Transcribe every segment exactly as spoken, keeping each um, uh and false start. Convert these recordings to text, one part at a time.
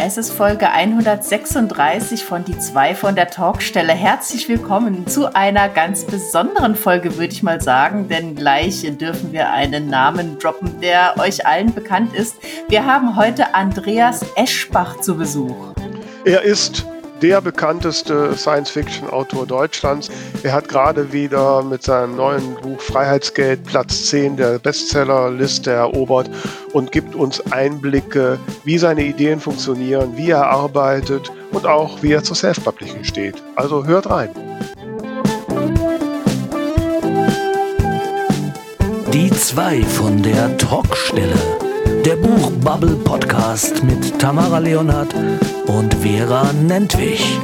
Es ist Folge hundertsechsunddreißig von Die zwei von der Talkstelle. Herzlich willkommen zu einer ganz besonderen Folge, würde ich mal sagen, denn gleich dürfen wir einen Namen droppen, der euch allen bekannt ist. Wir haben heute Andreas Eschbach zu Besuch. Er ist der bekannteste Science-Fiction-Autor Deutschlands. Er hat gerade wieder mit seinem neuen Buch Freiheitsgeld Platz zehn der Bestsellerliste erobert und gibt uns Einblicke, wie seine Ideen funktionieren, wie er arbeitet und auch wie er zur Self-Publishing steht. Also hört rein. Die zwei von der Talkstelle. Der Buchbubble-Podcast mit Tamara Leonhardt und Vera Nentwich.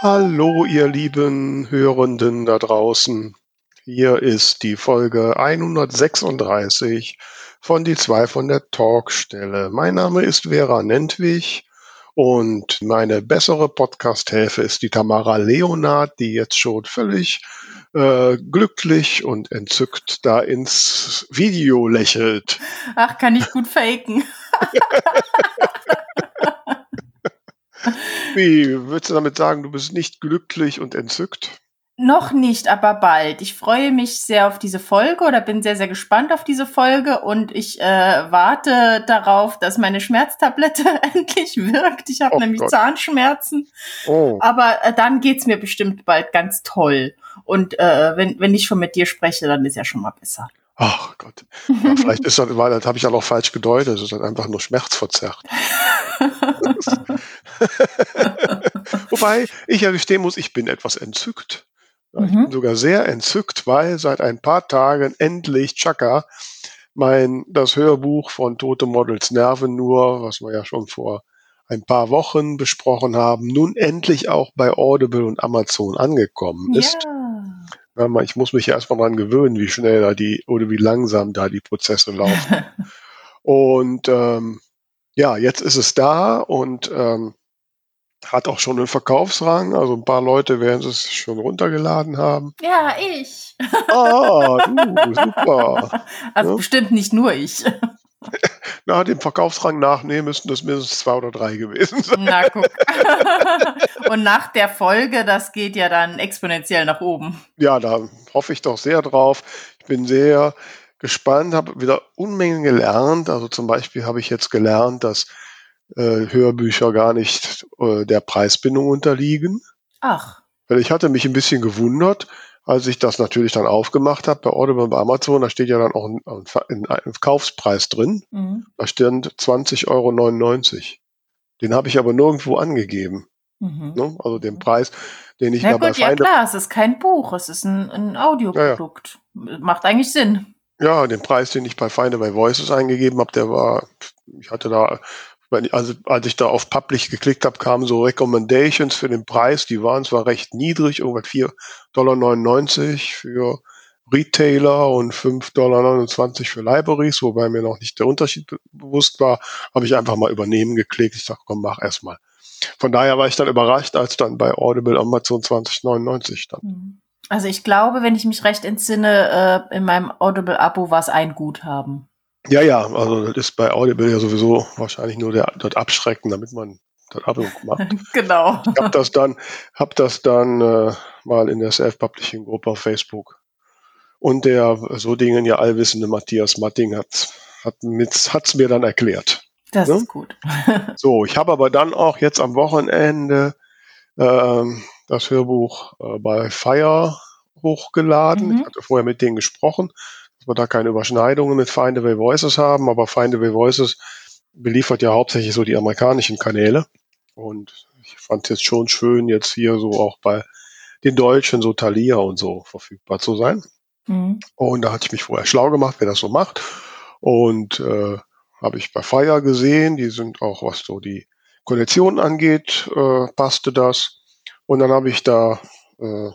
Hallo ihr lieben Hörenden da draußen. Hier ist die Folge hundertsechsunddreißig von Die zwei von der Talkstelle. Mein Name ist Vera Nentwich. Und meine bessere Podcast-Hilfe ist die Tamara Leonhardt, die jetzt schon völlig äh, glücklich und entzückt da ins Video lächelt. Ach, kann ich gut faken. Wie, willst du damit sagen, du bist nicht glücklich und entzückt? Noch nicht, aber bald. Ich freue mich sehr auf diese Folge oder bin sehr, sehr gespannt auf diese Folge und ich äh, warte darauf, dass meine Schmerztablette endlich wirkt. Ich habe oh nämlich Gott. Zahnschmerzen, oh. aber äh, dann geht's mir bestimmt bald ganz toll. Und äh, wenn, wenn ich schon mit dir spreche, dann ist ja schon mal besser. Ach Gott, ja, vielleicht ist das, weil das habe ich ja noch falsch gedeutet, das ist dann einfach nur schmerzverzerrt. Wobei ich ja gestehen muss, ich bin etwas entzückt. Ich bin mhm. sogar sehr entzückt, weil seit ein paar Tagen endlich Chaka, mein das Hörbuch von Tote Models Nerven nur, was wir ja schon vor ein paar Wochen besprochen haben, nun endlich auch bei Audible und Amazon angekommen ist. Yeah. Ich muss mich ja erstmal dran gewöhnen, wie schnell da die oder wie langsam da die Prozesse laufen. Und ähm, ja, jetzt ist es da und ähm, hat auch schon einen Verkaufsrang, also ein paar Leute werden es schon runtergeladen haben. Ja, ich. Ah, du, super. Also ja? Bestimmt nicht nur ich. Na, dem Verkaufsrang nach, nee, müssten das mindestens zwei oder drei gewesen sein. Na, guck. Und nach der Folge, das geht ja dann exponentiell nach oben. Ja, da hoffe ich doch sehr drauf. Ich bin sehr gespannt, habe wieder Unmengen gelernt. Also zum Beispiel habe ich jetzt gelernt, dass Hörbücher gar nicht äh, der Preisbindung unterliegen. Ach. Weil ich hatte mich ein bisschen gewundert, als ich das natürlich dann aufgemacht habe bei Audible und bei Amazon, da steht ja dann auch ein, ein, ein Kaufpreis drin. Mhm. Da stand zwanzig Euro neunundneunzig. Den habe ich aber nirgendwo angegeben. Mhm. Ne? Also den Preis, den ich Na dabei gut, ja klar, es ist kein Buch, es ist ein, ein Audioprodukt. Ja, ja. Macht eigentlich Sinn. Ja, den Preis, den ich bei Findaway Voices eingegeben habe, der war, ich hatte da Also, als ich da auf Publish geklickt habe, kamen so Recommendations für den Preis. Die waren zwar recht niedrig, irgendwas vier Dollar neunundneunzig für Retailer und fünf Dollar neunundzwanzig für Libraries, wobei mir noch nicht der Unterschied be- bewusst war. Habe ich einfach mal übernehmen geklickt. Ich dachte, komm, mach erstmal. Von daher war ich dann überrascht, als dann bei Audible Amazon zwanzig neunundneunzig stand. Also ich glaube, wenn ich mich recht entsinne, in meinem Audible-Abo war es ein Guthaben. Ja, ja, also das ist bei Audible ja sowieso wahrscheinlich nur der, das Abschrecken, damit man das Abo macht. Genau. Ich habe das dann, hab das dann äh, mal in der Self-Publishing-Gruppe auf Facebook. Und der so Dingen ja allwissende Matthias Matting hat es hat, mir dann erklärt. Das ne? ist gut. So, ich habe aber dann auch jetzt am Wochenende ähm, das Hörbuch äh, bei Fire hochgeladen. Mhm. Ich hatte vorher mit denen gesprochen, dass wir da keine Überschneidungen mit Findaway Voices haben, aber Findaway Voices beliefert ja hauptsächlich so die amerikanischen Kanäle und ich fand es jetzt schon schön, jetzt hier so auch bei den Deutschen, so Thalia und so verfügbar zu sein. Mhm. Und da hatte ich mich vorher schlau gemacht, wer das so macht und äh, habe ich bei Fire gesehen, die sind auch, was so die Kollektion angeht, äh, passte das und dann habe ich da äh,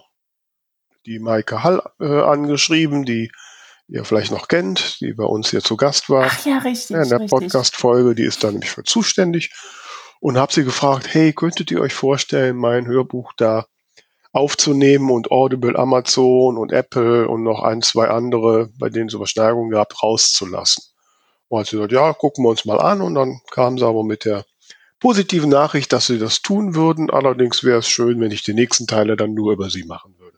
die Maike Hall äh, angeschrieben, die ihr vielleicht noch kennt, die bei uns hier zu Gast war. Ach ja, richtig. Ja, in der richtig. Podcast-Folge, die ist da nämlich für zuständig. Und habe sie gefragt, hey, könntet ihr euch vorstellen, mein Hörbuch da aufzunehmen und Audible, Amazon und Apple und noch ein, zwei andere, bei denen es Überschneidungen gab, rauszulassen. Und hat sie gesagt, ja, gucken wir uns mal an. Und dann kamen sie aber mit der positiven Nachricht, dass sie das tun würden. Allerdings wäre es schön, wenn ich die nächsten Teile dann nur über sie machen würde.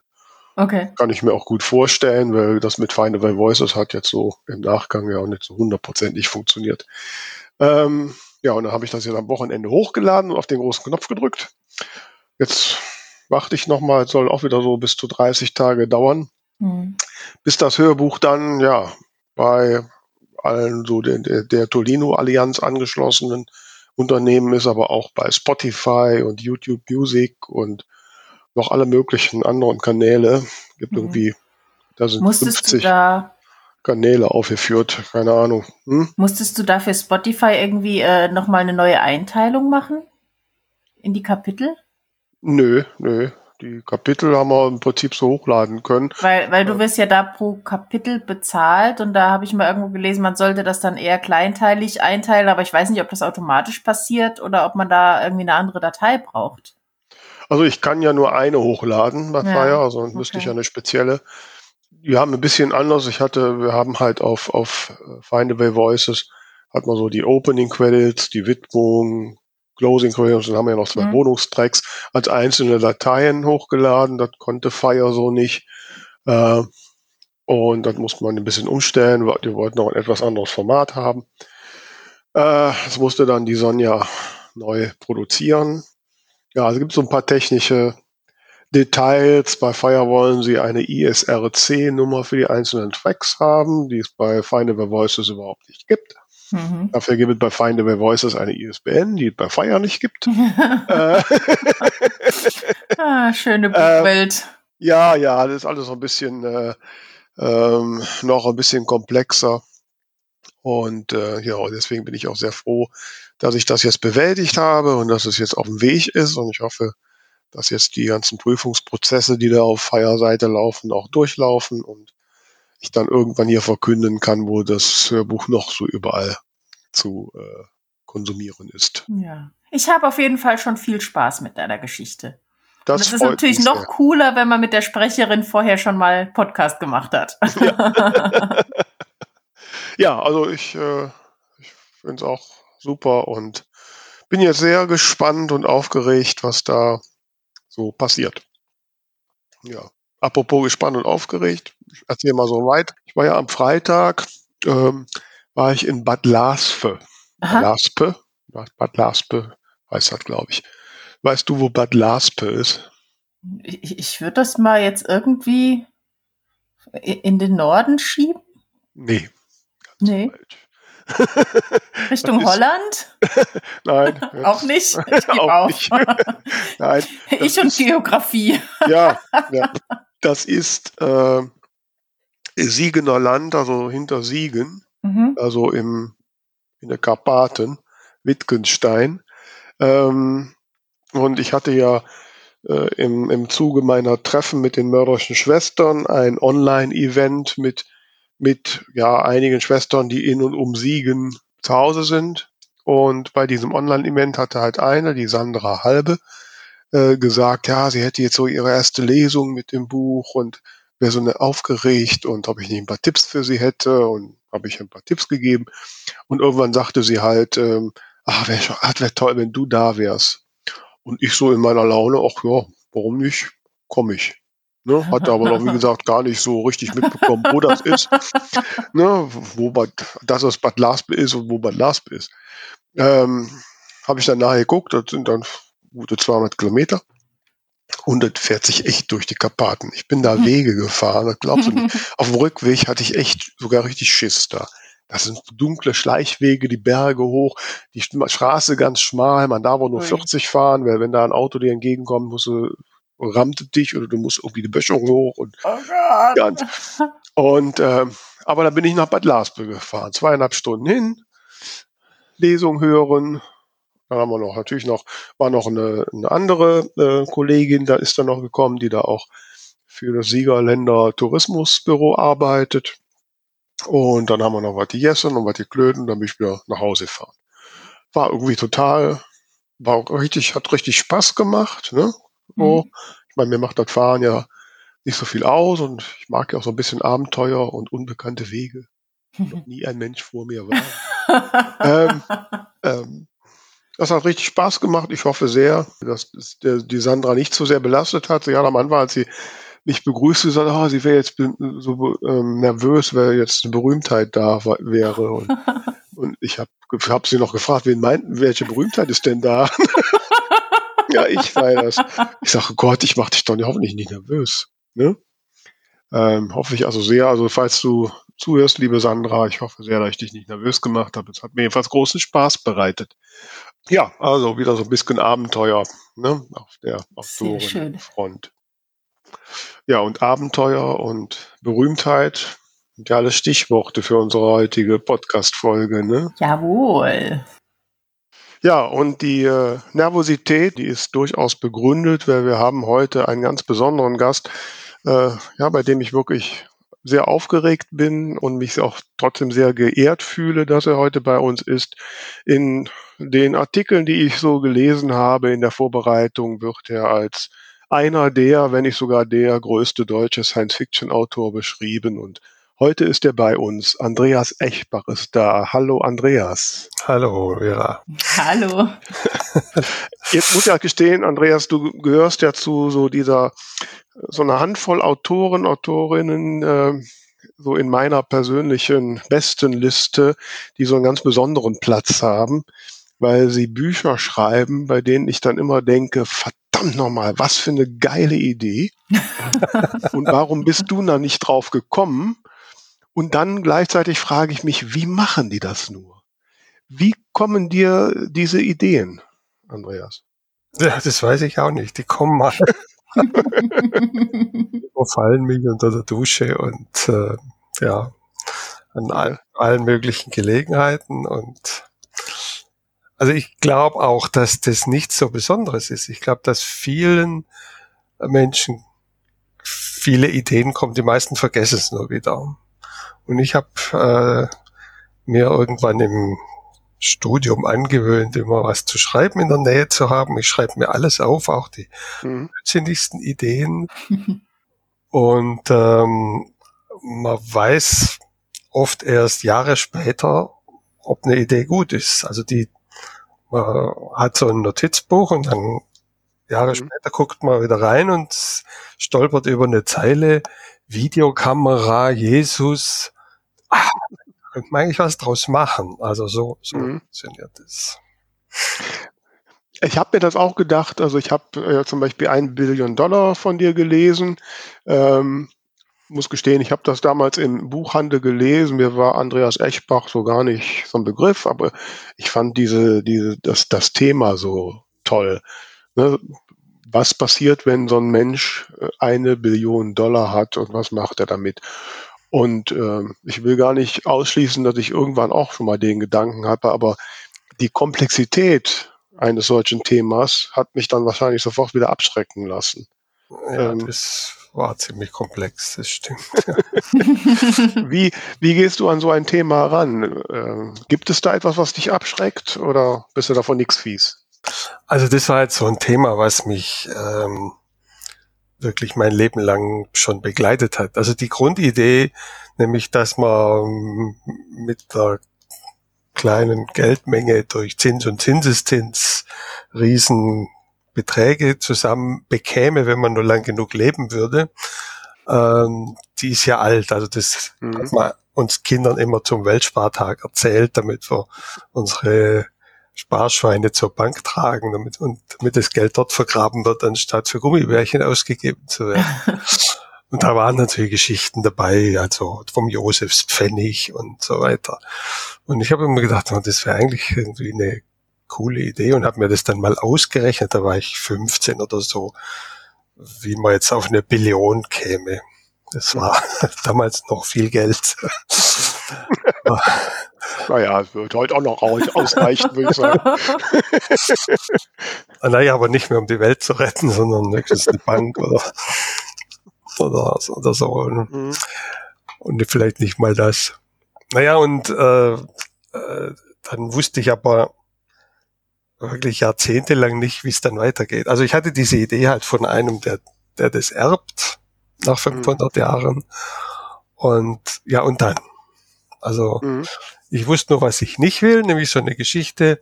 Okay. Kann ich mir auch gut vorstellen, weil das mit Findaway Voices hat jetzt so im Nachgang ja auch nicht so hundertprozentig funktioniert. Ähm, ja, und dann habe ich das jetzt am Wochenende hochgeladen und auf den großen Knopf gedrückt. Jetzt warte ich nochmal, es soll auch wieder so bis zu dreißig Tage dauern, mhm. bis das Hörbuch dann ja bei allen so der, der, der Tolino-Allianz angeschlossenen Unternehmen ist, aber auch bei Spotify und YouTube Music und noch alle möglichen anderen Kanäle. Gibt mhm. irgendwie, da sind Musstest fünfzig da Kanäle aufgeführt, keine Ahnung. Hm? Musstest du da für Spotify irgendwie äh, nochmal eine neue Einteilung machen? In die Kapitel? Nö, nö. Die Kapitel haben wir im Prinzip so hochladen können. Weil, weil du wirst ja da pro Kapitel bezahlt und da habe ich mal irgendwo gelesen, man sollte das dann eher kleinteilig einteilen, aber ich weiß nicht, ob das automatisch passiert oder ob man da irgendwie eine andere Datei braucht. Also ich kann ja nur eine hochladen bei Fire, ja, also okay. müsste ich ja eine spezielle. Wir haben ein bisschen anders, ich hatte, wir haben halt auf, auf Findaway Voices hat man so die Opening Credits, die Widmung, Closing Credits, dann haben wir ja noch zwei mhm. Bonustracks als einzelne Dateien hochgeladen, das konnte Fire so nicht. Äh, und das musste man ein bisschen umstellen, wir wollten noch ein etwas anderes Format haben. Äh, das musste dann die Sonja neu produzieren. Ja, also gibt es so ein paar technische Details. Bei Fire wollen sie eine I S R C Nummer für die einzelnen Tracks haben, die es bei Findaway Voices überhaupt nicht gibt. Mhm. Dafür gibt es bei Findaway Voices eine I S B N, die es bei Fire nicht gibt. äh, ah, schöne Buchwelt. Äh, ja, ja, das ist alles so ein bisschen äh, ähm, noch ein bisschen komplexer. Und äh, ja, deswegen bin ich auch sehr froh, dass ich das jetzt bewältigt habe und dass es jetzt auf dem Weg ist. Und ich hoffe, dass jetzt die ganzen Prüfungsprozesse, die da auf Feierseite laufen, auch durchlaufen und ich dann irgendwann hier verkünden kann, wo das Hörbuch noch so überall zu äh, konsumieren ist. Ja, ich habe auf jeden Fall schon viel Spaß mit deiner Geschichte. Das, das ist natürlich noch cooler, wenn man mit der Sprecherin vorher schon mal Podcast gemacht hat. Ja, ja, also ich, äh, ich finde es auch super und bin jetzt sehr gespannt und aufgeregt, was da so passiert. Ja, apropos gespannt und aufgeregt, ich erzähle mal so weit. Ich war ja am Freitag, ähm, war ich in Bad Laasphe. Bad Laasphe, Bad Laasphe heißt das, glaube ich. Weißt du, wo Bad Laasphe ist? Ich, ich würde das mal jetzt irgendwie in den Norden schieben. Nee. Nee. Richtung Holland? Nein. Auch nicht? Ich gebe auf. Nicht. Nein, ich und ist, Geografie. Ja, ja, das ist äh, Siegener Land, also hinter Siegen, mhm. also im, in der Karpaten, Wittgenstein. Ähm, und ich hatte ja äh, im, im Zuge meiner Treffen mit den mörderischen Schwestern ein Online-Event mit mit ja einigen Schwestern, die in und um Siegen zu Hause sind. Und bei diesem Online-Event hatte halt eine, die Sandra Halbe, äh, gesagt, ja, sie hätte jetzt so ihre erste Lesung mit dem Buch und wäre so eine aufgeregt und ob ich nicht ein paar Tipps für sie hätte und habe ich ein paar Tipps gegeben. Und irgendwann sagte sie halt, ähm, ah, wäre wär toll, wenn du da wärst. Und ich so in meiner Laune, ach ja, warum nicht, komme ich. Ne, hat aber noch, wie gesagt, gar nicht so richtig mitbekommen, wo das ist, ne, wo Bad, dass es Bad Laasphe ist und wo Bad Laasphe ist. Ähm, habe ich dann nachher geguckt, das sind dann gute zweihundert Kilometer und das fährt sich echt durch die Karpaten. Ich bin da Wege gefahren, das glaubst du nicht. Auf dem Rückweg hatte ich echt sogar richtig Schiss da. Das sind dunkle Schleichwege, die Berge hoch, die Straße ganz schmal, man darf auch nur vierzig fahren, weil wenn da ein Auto dir entgegenkommt, musst du rammte dich oder du musst irgendwie die Böschung hoch und oh Gott. Und äh, aber da bin ich nach Bad Laasphe gefahren, zweieinhalb Stunden hin, Lesung hören, dann haben wir noch natürlich noch war noch eine, eine andere äh, Kollegin, da ist dann noch gekommen, die da auch für das Siegerländer-Tourismusbüro arbeitet und dann haben wir noch was die Jessen und was die Klöten, dann bin ich wieder nach Hause gefahren. War irgendwie total, war richtig, hat richtig Spaß gemacht, ne? So. Ich meine, mir macht das Fahren ja nicht so viel aus und ich mag ja auch so ein bisschen Abenteuer und unbekannte Wege. Noch nie ein Mensch vor mir war. ähm, ähm, das hat richtig Spaß gemacht. Ich hoffe sehr, dass die Sandra nicht so sehr belastet hat. Sie hat am Anfang, als sie mich begrüßt, gesagt, oh, sie wäre jetzt so ähm, nervös, weil jetzt eine Berühmtheit da wäre. Und, und ich habe hab sie noch gefragt, wen meinten, welche Berühmtheit ist denn da? Ja, ich sei das. Ich sage, Gott, ich mache dich doch hoffentlich nicht nervös. Ne? Ähm, hoffe ich also sehr. Also falls du zuhörst, liebe Sandra, ich hoffe sehr, dass ich dich nicht nervös gemacht habe. Es hat mir jedenfalls großen Spaß bereitet. Ja, also wieder so ein bisschen Abenteuer, ne, auf der Autorenfront. Ja, und Abenteuer und Berühmtheit sind ja alles Stichworte für unsere heutige Podcast-Folge, ne? Jawohl. Ja, und die äh, Nervosität, die ist durchaus begründet, weil wir haben heute einen ganz besonderen Gast, äh, ja, bei dem ich wirklich sehr aufgeregt bin und mich auch trotzdem sehr geehrt fühle, dass er heute bei uns ist. In den Artikeln, die ich so gelesen habe in der Vorbereitung, wird er als einer der, wenn nicht sogar der größte deutsche Science-Fiction-Autor beschrieben. Und heute ist er bei uns. Andreas Eschbach ist da. Hallo, Andreas. Hallo, Vera. Hallo. Jetzt muss ich ja gestehen, Andreas, du gehörst ja zu so dieser, so einer Handvoll Autoren, Autorinnen, äh, so in meiner persönlichen besten Liste, die so einen ganz besonderen Platz haben, weil sie Bücher schreiben, bei denen ich dann immer denke, verdammt nochmal, was für eine geile Idee. Und warum bist du da nicht drauf gekommen? Und dann gleichzeitig frage ich mich, wie machen die das nur? Wie kommen dir diese Ideen, Andreas? Ja, das weiß ich auch nicht. Die kommen mal. Überfallen mich unter der Dusche und äh, ja, an all, allen möglichen Gelegenheiten. Und also ich glaube auch, dass das nichts so Besonderes ist. Ich glaube, dass vielen Menschen viele Ideen kommen. Die meisten vergessen es nur wieder. Und ich habe äh, mir irgendwann im Studium angewöhnt, immer was zu schreiben in der Nähe zu haben. Ich schreibe mir alles auf, auch die mhm. blödsinnigsten Ideen. Und ähm, man weiß oft erst Jahre später, ob eine Idee gut ist. Also die man hat so ein Notizbuch und dann Jahre mhm. später guckt man wieder rein und stolpert über eine Zeile, Videokamera, Jesus, ach, da könnte man eigentlich was draus machen. Also so, so mhm. funktioniert das. Ich habe mir das auch gedacht. Also ich habe äh, zum Beispiel Eine Billion Dollar von dir gelesen. Ähm, muss gestehen, ich habe das damals im Buchhandel gelesen. Mir war Andreas Eschbach so gar nicht so ein Begriff, aber ich fand diese, diese, das, das Thema so toll. Ne? Was passiert, wenn so ein Mensch eine Billion Dollar hat und was macht er damit? Und äh, ich will gar nicht ausschließen, dass ich irgendwann auch schon mal den Gedanken hatte, aber die Komplexität eines solchen Themas hat mich dann wahrscheinlich sofort wieder abschrecken lassen. Ja, ähm, das war ziemlich komplex, das stimmt. wie, wie gehst du an so ein Thema ran? Äh, gibt es da etwas, was dich abschreckt oder bist du davon nichts fies? Also das war jetzt so ein Thema, was mich ähm, wirklich mein Leben lang schon begleitet hat. Also die Grundidee, nämlich dass man mit der kleinen Geldmenge durch Zins und Zinseszins Riesenbeträge zusammen bekäme, wenn man nur lang genug leben würde, ähm, die ist ja alt. Also das mhm. hat man uns Kindern immer zum Weltspartag erzählt, damit wir unsere Sparschweine zur Bank tragen, damit, und damit das Geld dort vergraben wird, anstatt für Gummibärchen ausgegeben zu werden. Und da waren natürlich Geschichten dabei, also vom Josefs Pfennig und so weiter. Und ich habe immer gedacht, das wäre eigentlich irgendwie eine coole Idee und habe mir das dann mal ausgerechnet, da war ich fünfzehn oder so, wie man jetzt auf eine Billion käme. Das war damals noch viel Geld. Naja, es wird heute auch noch ausreichen, würde ich sagen. Naja, aber nicht mehr um die Welt zu retten, sondern höchstens eine Bank oder, oder, oder so. Mhm. Und vielleicht nicht mal das. Naja, und äh, äh, dann wusste ich aber wirklich jahrzehntelang nicht, wie es dann weitergeht. Also ich hatte diese Idee halt von einem der der das erbt nach fünfhundert mhm. Jahren. Und ja, und dann. Also mhm. ich wusste nur, was ich nicht will, nämlich so eine Geschichte,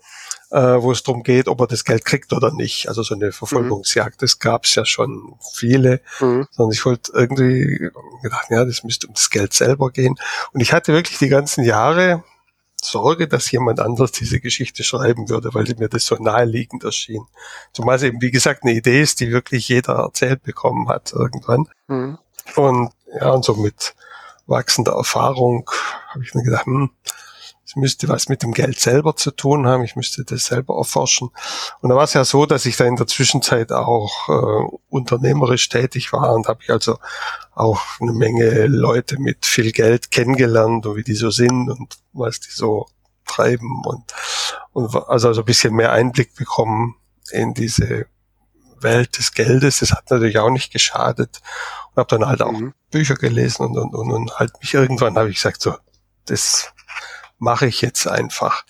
äh, wo es darum geht, ob er das Geld kriegt oder nicht. Also so eine Verfolgungsjagd, mhm. das gab es ja schon viele. Mhm. Sondern ich wollte irgendwie gedacht, ja, das müsste um das Geld selber gehen. Und ich hatte wirklich die ganzen Jahre Sorge, dass jemand anders diese Geschichte schreiben würde, weil mir das so naheliegend erschien. Zumal es eben, wie gesagt, eine Idee ist, die wirklich jeder erzählt bekommen hat irgendwann. Mhm. Und ja, und so mit wachsender Erfahrung habe ich mir gedacht, hm, es müsste was mit dem Geld selber zu tun haben, ich müsste das selber erforschen. Und da war es ja so, dass ich da in der Zwischenzeit auch äh, unternehmerisch tätig war und habe ich also auch eine Menge Leute mit viel Geld kennengelernt und wie die so sind und was die so treiben und, und also, also ein bisschen mehr Einblick bekommen in diese Welt des Geldes. Das hat natürlich auch nicht geschadet und habe dann halt auch mhm. Bücher gelesen und, und, und, und halt mich irgendwann habe ich gesagt, so, das mache ich jetzt einfach.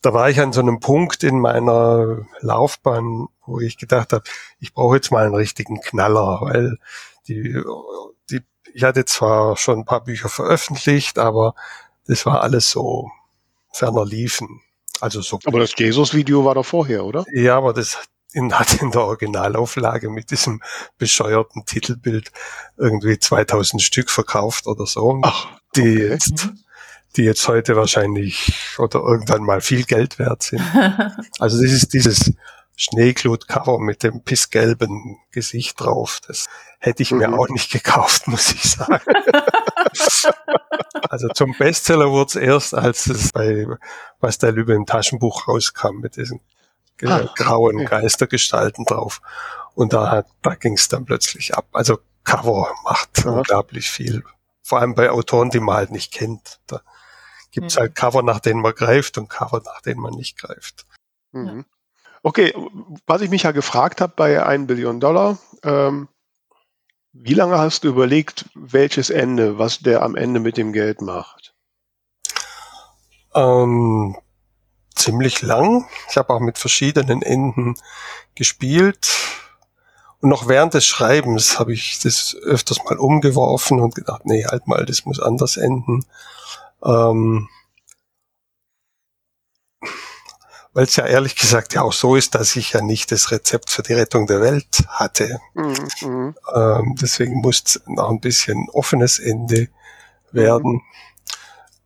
Da war ich an so einem Punkt in meiner Laufbahn, wo ich gedacht habe, ich brauche jetzt mal einen richtigen Knaller, weil die, die, ich hatte zwar schon ein paar Bücher veröffentlicht, aber das war alles so ferner liefen. Also so. Aber das Jesus-Video war da vorher, oder? Ja, aber das in, hat in der Originalauflage mit diesem bescheuerten Titelbild irgendwie zweitausend Stück verkauft oder so. Ach, okay. Die jetzt die jetzt heute wahrscheinlich oder irgendwann mal viel Geld wert sind. Also das ist dieses Schneeglut-Cover mit dem pissgelben Gesicht drauf. Das hätte ich mhm. mir auch nicht gekauft, muss ich sagen. Also zum Bestseller wurde es erst, als es bei was der Lübbe im Taschenbuch rauskam, mit diesen ah, grauen okay. Geistergestalten drauf. Und da, hat, da ging es dann plötzlich ab. Also Cover macht mhm. unglaublich viel. Vor allem bei Autoren, die man halt nicht kennt. Da gibt's halt Cover, nach denen man greift und Cover, nach denen man nicht greift. Mhm. Okay, was ich mich ja gefragt habe bei Eine Billion Dollar, ähm, wie lange hast du überlegt, welches Ende, was der am Ende mit dem Geld macht? Ähm, ziemlich lang. Ich habe auch mit verschiedenen Enden gespielt. Und noch während des Schreibens habe ich das öfters mal umgeworfen und gedacht, nee, halt mal, das muss anders enden. Ähm, Weil es ja ehrlich gesagt ja auch so ist, dass ich ja nicht das Rezept für die Rettung der Welt hatte. Mhm. Ähm, deswegen musste es noch ein bisschen offenes Ende werden. Mhm.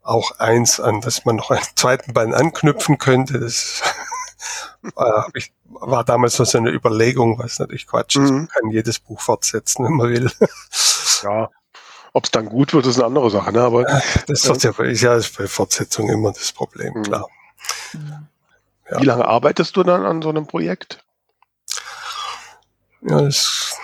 Auch eins, an das man noch einen zweiten Band anknüpfen könnte. Das ich, war damals noch so eine Überlegung, was natürlich Quatsch ist. Mhm. Man kann jedes Buch fortsetzen, wenn man will. Ja, ob es dann gut wird, ist eine andere Sache. Ne? Aber das ist ja, ja ist bei Fortsetzung immer das Problem, mhm. klar. Mhm. Ja. Wie lange arbeitest du dann an so einem Projekt? Ja, es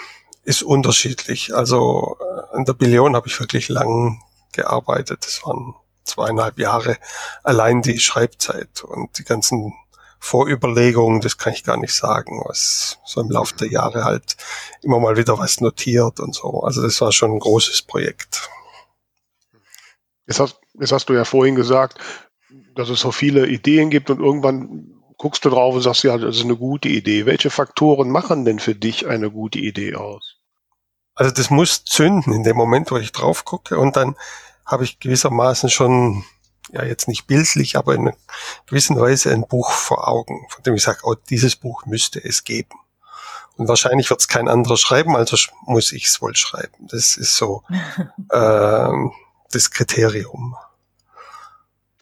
ist unterschiedlich. Also an der Billion habe ich wirklich lang gearbeitet. Das waren zweieinhalb Jahre allein die Schreibzeit und die ganzen Vorüberlegungen, das kann ich gar nicht sagen, was so im Laufe der Jahre halt immer mal wieder was notiert und so. Also das war schon ein großes Projekt. Jetzt hast, jetzt hast du ja vorhin gesagt, dass es so viele Ideen gibt und irgendwann guckst du drauf und sagst, ja, das ist eine gute Idee. Welche Faktoren machen denn für dich eine gute Idee aus? Also das muss zünden in dem Moment, wo ich drauf gucke und dann habe ich gewissermaßen schon, ja jetzt nicht bildlich, aber in gewisser Weise ein Buch vor Augen, von dem ich sage, oh, dieses Buch müsste es geben. Und wahrscheinlich wird es kein anderer schreiben, also muss ich es wohl schreiben. Das ist so äh, das Kriterium.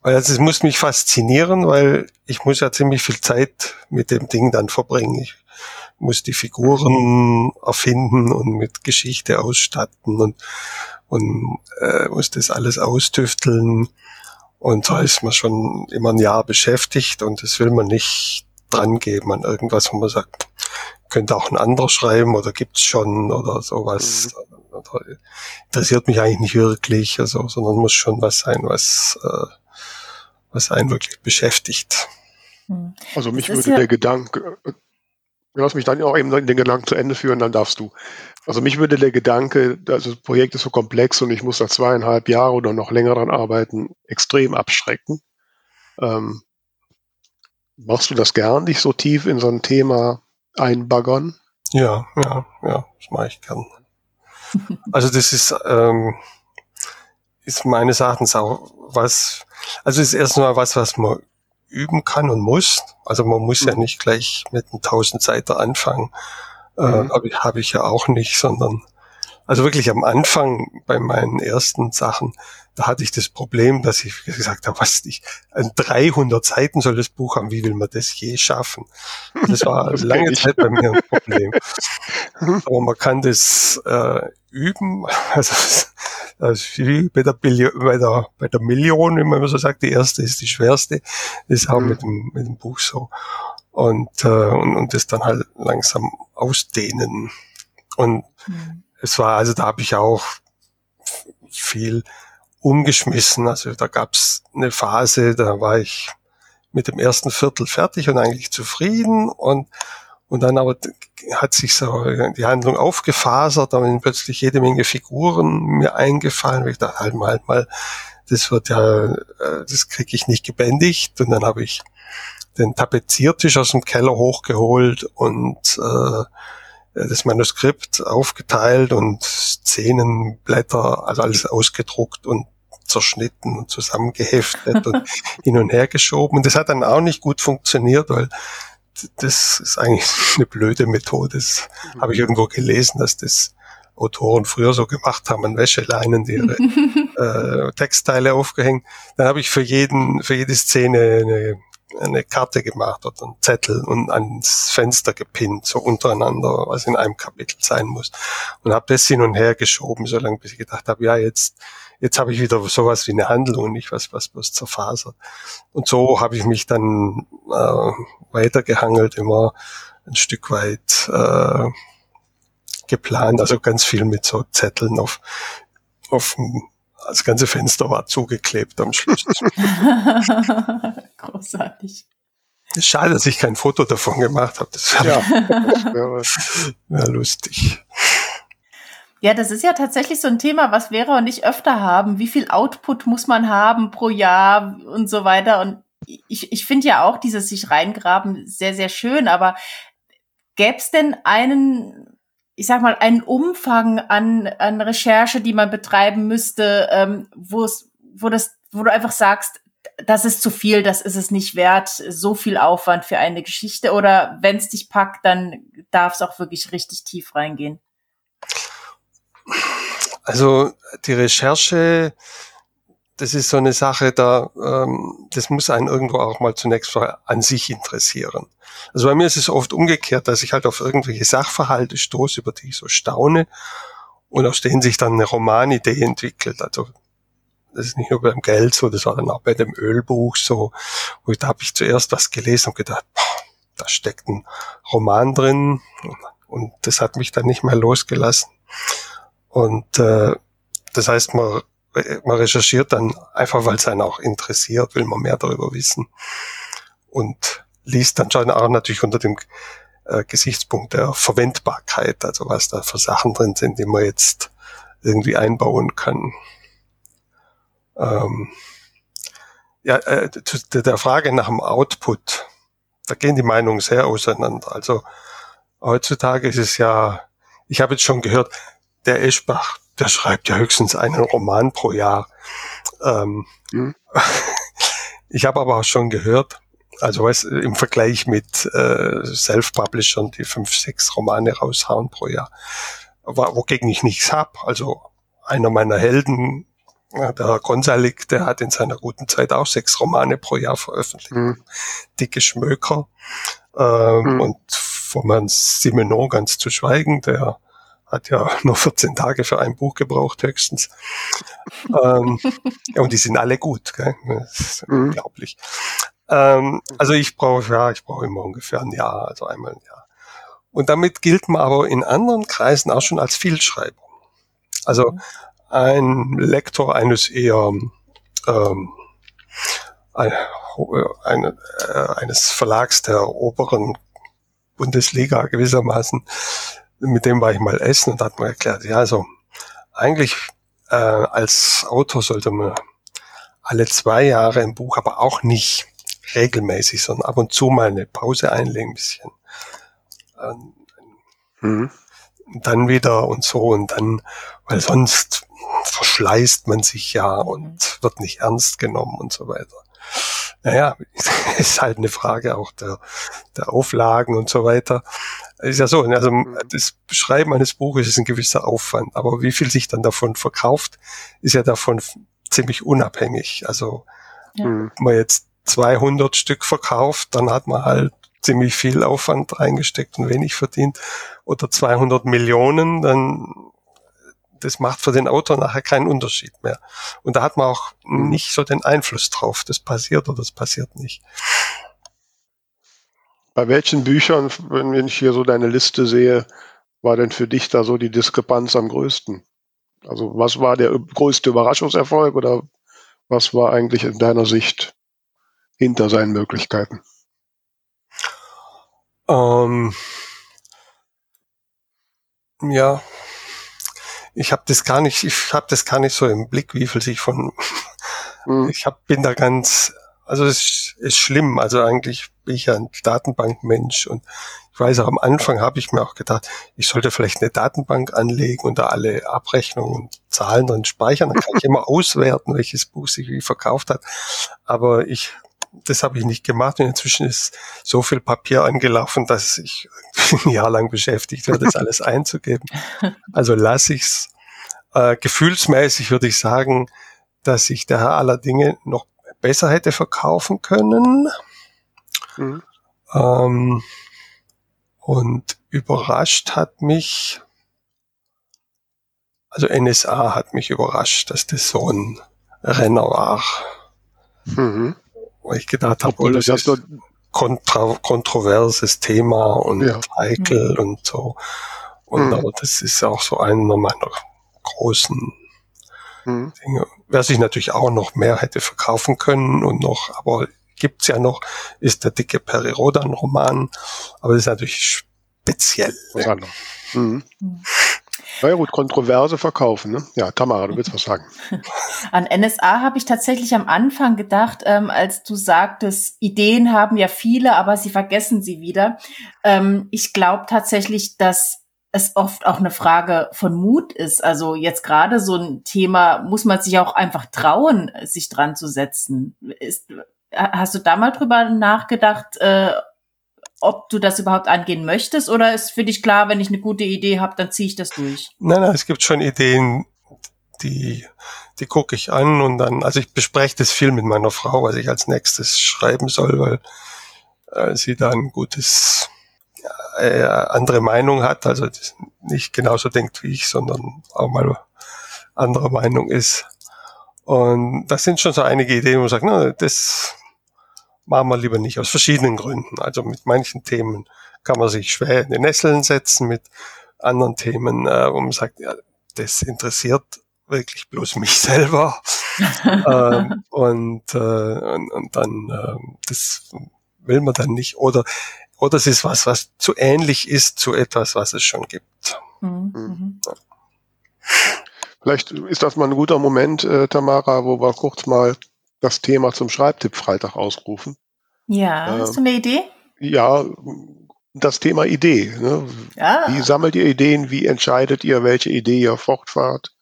Also es muss mich faszinieren, weil ich muss ja ziemlich viel Zeit mit dem Ding dann verbringen. Ich muss die Figuren erfinden und mit Geschichte ausstatten und, und äh, muss das alles austüfteln. Und da ist man schon immer ein Jahr beschäftigt und das will man nicht dran geben an irgendwas, wo man sagt, könnte auch ein anderer schreiben oder gibt's schon oder sowas. Mhm. Interessiert mich eigentlich nicht wirklich, also, sondern muss schon was sein, was... Äh, was einen wirklich beschäftigt. Also mich würde ja der Gedanke, lass mich dann auch eben den Gedanken zu Ende führen, dann darfst du. Also mich würde der Gedanke, das Projekt ist so komplex und ich muss da zweieinhalb Jahre oder noch länger dran arbeiten, extrem abschrecken. Ähm, machst du das gern, dich so tief in so ein Thema einbaggern? Ja, ja, ja, das mache ich gern. Also das ist, ähm, ist meines Erachtens auch was, also ist erstmal was, was man üben kann und muss. Also man muss mhm. ja nicht gleich mit einem Tausendseiter anfangen. Äh, mhm. Aber habe ich ja auch nicht, sondern also wirklich am Anfang bei meinen ersten Sachen, da hatte ich das Problem, dass ich gesagt habe, was ich, an dreihundert Seiten soll das Buch haben, wie will man das je schaffen? Das war das lange Zeit bei mir ein Problem. Aber man kann das äh, üben, also das ist wie bei der, Billion, bei, der, bei der Million, wie man so sagt, die erste ist die schwerste, das ist auch mhm. mit, dem, mit dem Buch so. Und, äh, und, und das dann halt langsam ausdehnen. Und mhm. es war, also da habe ich auch viel umgeschmissen. Also da gab's eine Phase, da war ich mit dem ersten Viertel fertig und eigentlich zufrieden und und dann aber hat sich so die Handlung aufgefasert, da sind plötzlich jede Menge Figuren mir eingefallen. Und ich dachte halt mal, halt mal, das wird ja, das kriege ich nicht gebändigt. Und dann habe ich den Tapeziertisch aus dem Keller hochgeholt und äh, das Manuskript aufgeteilt und Szenen, Blätter, also alles ausgedruckt und zerschnitten und zusammengeheftet und hin und her geschoben. Und das hat dann auch nicht gut funktioniert, weil das ist eigentlich eine blöde Methode. Das mhm. habe ich irgendwo gelesen, dass das Autoren früher so gemacht haben, an Wäscheleinen ihre äh, Textteile aufgehängt. Dann habe ich für jeden, für jede Szene eine eine Karte gemacht oder einen Zettel und ans Fenster gepinnt, so untereinander, was in einem Kapitel sein muss. Und habe das hin und her geschoben, so lange, bis ich gedacht habe, ja, jetzt jetzt habe ich wieder sowas wie eine Handlung und nicht was, was bloß zerfasert. Und so habe ich mich dann äh, weitergehangelt, immer ein Stück weit äh, geplant, also ganz viel mit so Zetteln auf auf das ganze Fenster war zugeklebt am Schluss. Großartig. Schade, dass ich kein Foto davon gemacht habe. Das wäre ja, wär, wär lustig. Ja, das ist ja tatsächlich so ein Thema, was Vera und ich öfter haben. Wie viel Output muss man haben pro Jahr und so weiter. Und ich, ich finde ja auch dieses sich reingraben sehr, sehr schön. Aber gäbe es denn einen... ich sag mal, einen Umfang an, an Recherche, die man betreiben müsste, ähm, wo es, wo das, wo du einfach sagst, das ist zu viel, das ist es nicht wert, so viel Aufwand für eine Geschichte, oder wenn es dich packt, dann darf es auch wirklich richtig tief reingehen? Also die Recherche, das ist so eine Sache, da ähm, das muss einen irgendwo auch mal zunächst mal an sich interessieren. Also bei mir ist es oft umgekehrt, dass ich halt auf irgendwelche Sachverhalte stoße, über die ich so staune und aus denen sich dann eine Romanidee entwickelt. Also das ist nicht nur beim Geld so, das war dann auch bei dem Ölbuch so, wo ich, da habe ich zuerst was gelesen und gedacht, boah, da steckt ein Roman drin, und das hat mich dann nicht mehr losgelassen. Und äh, das heißt, man man recherchiert dann einfach, weil es einen auch interessiert, will man mehr darüber wissen, und liest dann schon auch natürlich unter dem äh, Gesichtspunkt der Verwendbarkeit, also was da für Sachen drin sind, die man jetzt irgendwie einbauen kann. Ähm, ja, äh, zu der Frage nach dem Output, da gehen die Meinungen sehr auseinander. Also heutzutage ist es ja, ich habe jetzt schon gehört, der Eschbach, der schreibt ja höchstens einen Roman pro Jahr. Ähm, mhm. Ich habe aber auch schon gehört, also weißt, im Vergleich mit äh, Self-Publishern, die fünf, sechs Romane raushauen pro Jahr, wogegen ich nichts hab. Also einer meiner Helden, der Gonzalik, der hat in seiner guten Zeit auch sechs Romane pro Jahr veröffentlicht. Mhm. Dicke Schmöker. Ähm, mhm. Und von Herrn Simenon ganz zu schweigen, der hat ja nur vierzehn Tage für ein Buch gebraucht, höchstens. ähm, ja, und die sind alle gut, gell? Das ist mhm. unglaublich. Ähm, also ich brauche, ja, ich brauche immer ungefähr ein Jahr, also einmal ein Jahr. Und damit gilt man aber in anderen Kreisen auch schon als Vielschreiber. Also mhm. ein Lektor eines eher, ähm, ein, ein, äh, eines Verlags der oberen Bundesliga gewissermaßen, mit dem war ich mal essen und hat mir erklärt, ja, also eigentlich äh, als Autor sollte man alle zwei Jahre ein Buch, aber auch nicht regelmäßig, sondern ab und zu mal eine Pause einlegen, ein bisschen ähm, Mhm. Dann wieder und so und dann, weil sonst verschleißt man sich ja und wird nicht ernst genommen und so weiter. Naja, ist halt eine Frage auch der, der Auflagen und so weiter. Ist ja so, also das Schreiben eines Buches ist ein gewisser Aufwand, aber wie viel sich dann davon verkauft, ist ja davon ziemlich unabhängig. Also ja. Wenn man jetzt zweihundert Stück verkauft, dann hat man halt ziemlich viel Aufwand reingesteckt und wenig verdient. Oder zweihundert Millionen, dann das macht für den Autor nachher keinen Unterschied mehr. Und da hat man auch nicht so den Einfluss drauf, das passiert oder das passiert nicht. Bei welchen Büchern, wenn ich hier so deine Liste sehe, war denn für dich da so die Diskrepanz am größten? Also was war der größte Überraschungserfolg oder was war eigentlich in deiner Sicht hinter seinen Möglichkeiten? Ähm, ja, ich habe das gar nicht, ich habe das gar nicht so im Blick, wie viel sich von, mhm. ich hab, bin da ganz, also es ist schlimm, also eigentlich bin ich ja ein Datenbankmensch und ich weiß auch, am Anfang habe ich mir auch gedacht, ich sollte vielleicht eine Datenbank anlegen und da alle Abrechnungen und Zahlen drin speichern, dann kann ich immer auswerten, welches Buch sich wie verkauft hat, aber ich das habe ich nicht gemacht und inzwischen ist so viel Papier angelaufen, dass ich ein Jahr lang beschäftigt werde, das alles einzugeben. Also lasse ich es. Äh, gefühlsmäßig würde ich sagen, dass ich der Herr aller Dinge noch besser hätte verkaufen können. Mhm. Ähm, und überrascht hat mich, also N S A hat mich überrascht, dass das so ein Renner war. Mhm. Weil ich gedacht habe, oh, das ist ein kontra- kontroverses Thema und ja. heikel und so. Und mhm. aber das ist auch so einer meiner großen mhm. Dinge. Was ich natürlich auch noch mehr hätte verkaufen können und noch, aber gibt's ja noch, ist der dicke Perry Rhodan Roman. Aber das ist natürlich speziell. Ja. Mhm. Mhm. Na ja gut, Kontroverse verkaufen, ne? Ja, Tamara, du willst was sagen. An N S A habe ich tatsächlich am Anfang gedacht, ähm, als du sagtest, Ideen haben ja viele, aber sie vergessen sie wieder. Ähm, ich glaube tatsächlich, dass es oft auch eine Frage von Mut ist. Also jetzt gerade so ein Thema, muss man sich auch einfach trauen, sich dran zu setzen. Ist, hast du da mal drüber nachgedacht, äh, ob du das überhaupt angehen möchtest, oder ist für dich klar, wenn ich eine gute Idee habe, dann ziehe ich das durch? Nein, nein, es gibt schon Ideen, die die gucke ich an und dann, also ich bespreche das viel mit meiner Frau, was ich als nächstes schreiben soll, weil äh, sie da ein gutes, äh, andere Meinung hat, also nicht genauso denkt wie ich, sondern auch mal andere Meinung ist. Und das sind schon so einige Ideen, wo man sagt, na, das machen wir lieber nicht, aus verschiedenen Gründen. Also mit manchen Themen kann man sich schwer in die Nesseln setzen, mit anderen Themen, äh, wo man sagt, ja, das interessiert wirklich bloß mich selber. ähm, und, äh, und, und dann, äh, das will man dann nicht. Oder, oder es ist was, was zu ähnlich ist zu etwas, was es schon gibt. Mhm. Ja. Vielleicht ist das mal ein guter Moment, äh, Tamara, wo wir kurz mal das Thema zum Schreibtipp-Freitag ausrufen. Ja, ähm, hast du eine Idee? Ja, das Thema Idee. Ne? Ja. Wie sammelt ihr Ideen? Wie entscheidet ihr, welche Idee ihr fortfahrt?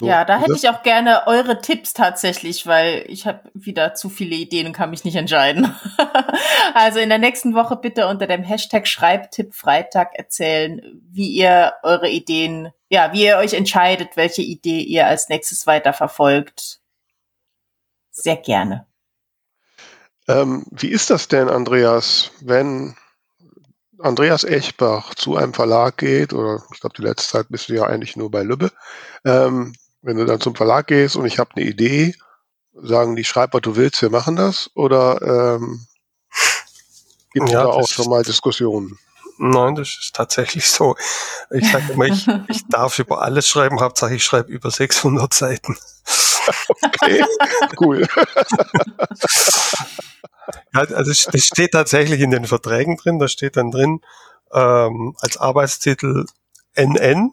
So, ja, da hätte ich auch gerne eure Tipps tatsächlich, weil ich habe wieder zu viele Ideen und kann mich nicht entscheiden. Also in der nächsten Woche bitte unter dem Hashtag Schreibtipp-Freitag erzählen, wie ihr eure Ideen, ja, wie ihr euch entscheidet, welche Idee ihr als nächstes weiterverfolgt. Sehr gerne. Ähm, wie ist das denn, Andreas, wenn Andreas Eschbach zu einem Verlag geht, oder ich glaube, die letzte Zeit bist du ja eigentlich nur bei Lübbe, ähm, wenn du dann zum Verlag gehst und ich habe eine Idee, sagen die, schreib, was du willst, wir machen das, oder ähm, gibt es ja, da auch schon mal Diskussionen? Nein, das ist tatsächlich so. Ich sage immer, ich, ich darf über alles schreiben, Hauptsache ich schreibe über sechshundert Seiten. Okay, cool. Ja, also das steht tatsächlich in den Verträgen drin, da steht dann drin, ähm, als Arbeitstitel N N,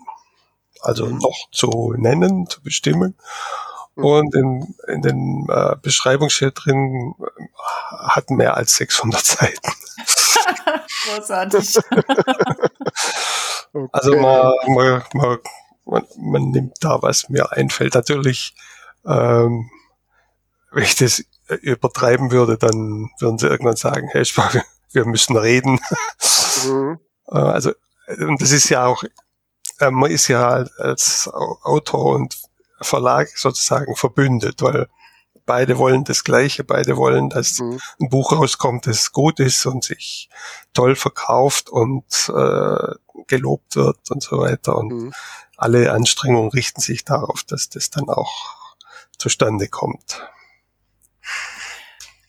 also noch zu nennen, zu bestimmen. Und in, in den äh, Beschreibungsschild drin äh, hat mehr als sechshundert Seiten. Großartig. Okay. Also man, man, man, man, man nimmt da, was mir einfällt. Natürlich, ähm, wenn ich das übertreiben würde, dann würden sie irgendwann sagen, hey, wir müssen reden. Mhm. Also, und das ist ja auch, man ist ja als Autor und Verlag sozusagen verbündet, weil beide wollen das Gleiche, beide wollen, dass mhm. ein Buch rauskommt, das gut ist und sich toll verkauft und äh, gelobt wird und so weiter. Und mhm. alle Anstrengungen richten sich darauf, dass das dann auch zustande kommt.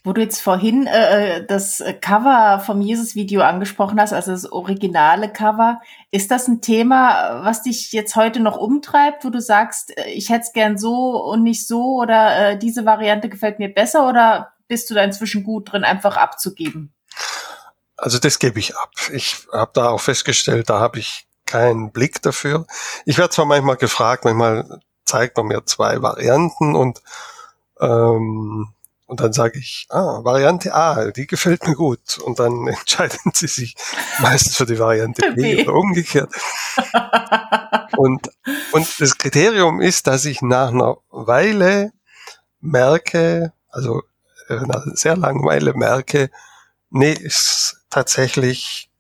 Wo du jetzt vorhin äh, das Cover vom Jesus-Video angesprochen hast, also das originale Cover, ist das ein Thema, was dich jetzt heute noch umtreibt, wo du sagst, ich hätte es gern so und nicht so oder äh, diese Variante gefällt mir besser, oder bist du da inzwischen gut drin, einfach abzugeben? Also das gebe ich ab. Ich habe da auch festgestellt, da habe ich keinen Blick dafür. Ich werde zwar manchmal gefragt, manchmal zeigt man mir zwei Varianten und ähm, Und dann sage ich, ah, Variante A, die gefällt mir gut. Und dann entscheiden sie sich meistens für die Variante B oder umgekehrt. Und, und das Kriterium ist, dass ich nach einer Weile merke, also nach einer sehr langen Weile merke, nee, ist tatsächlich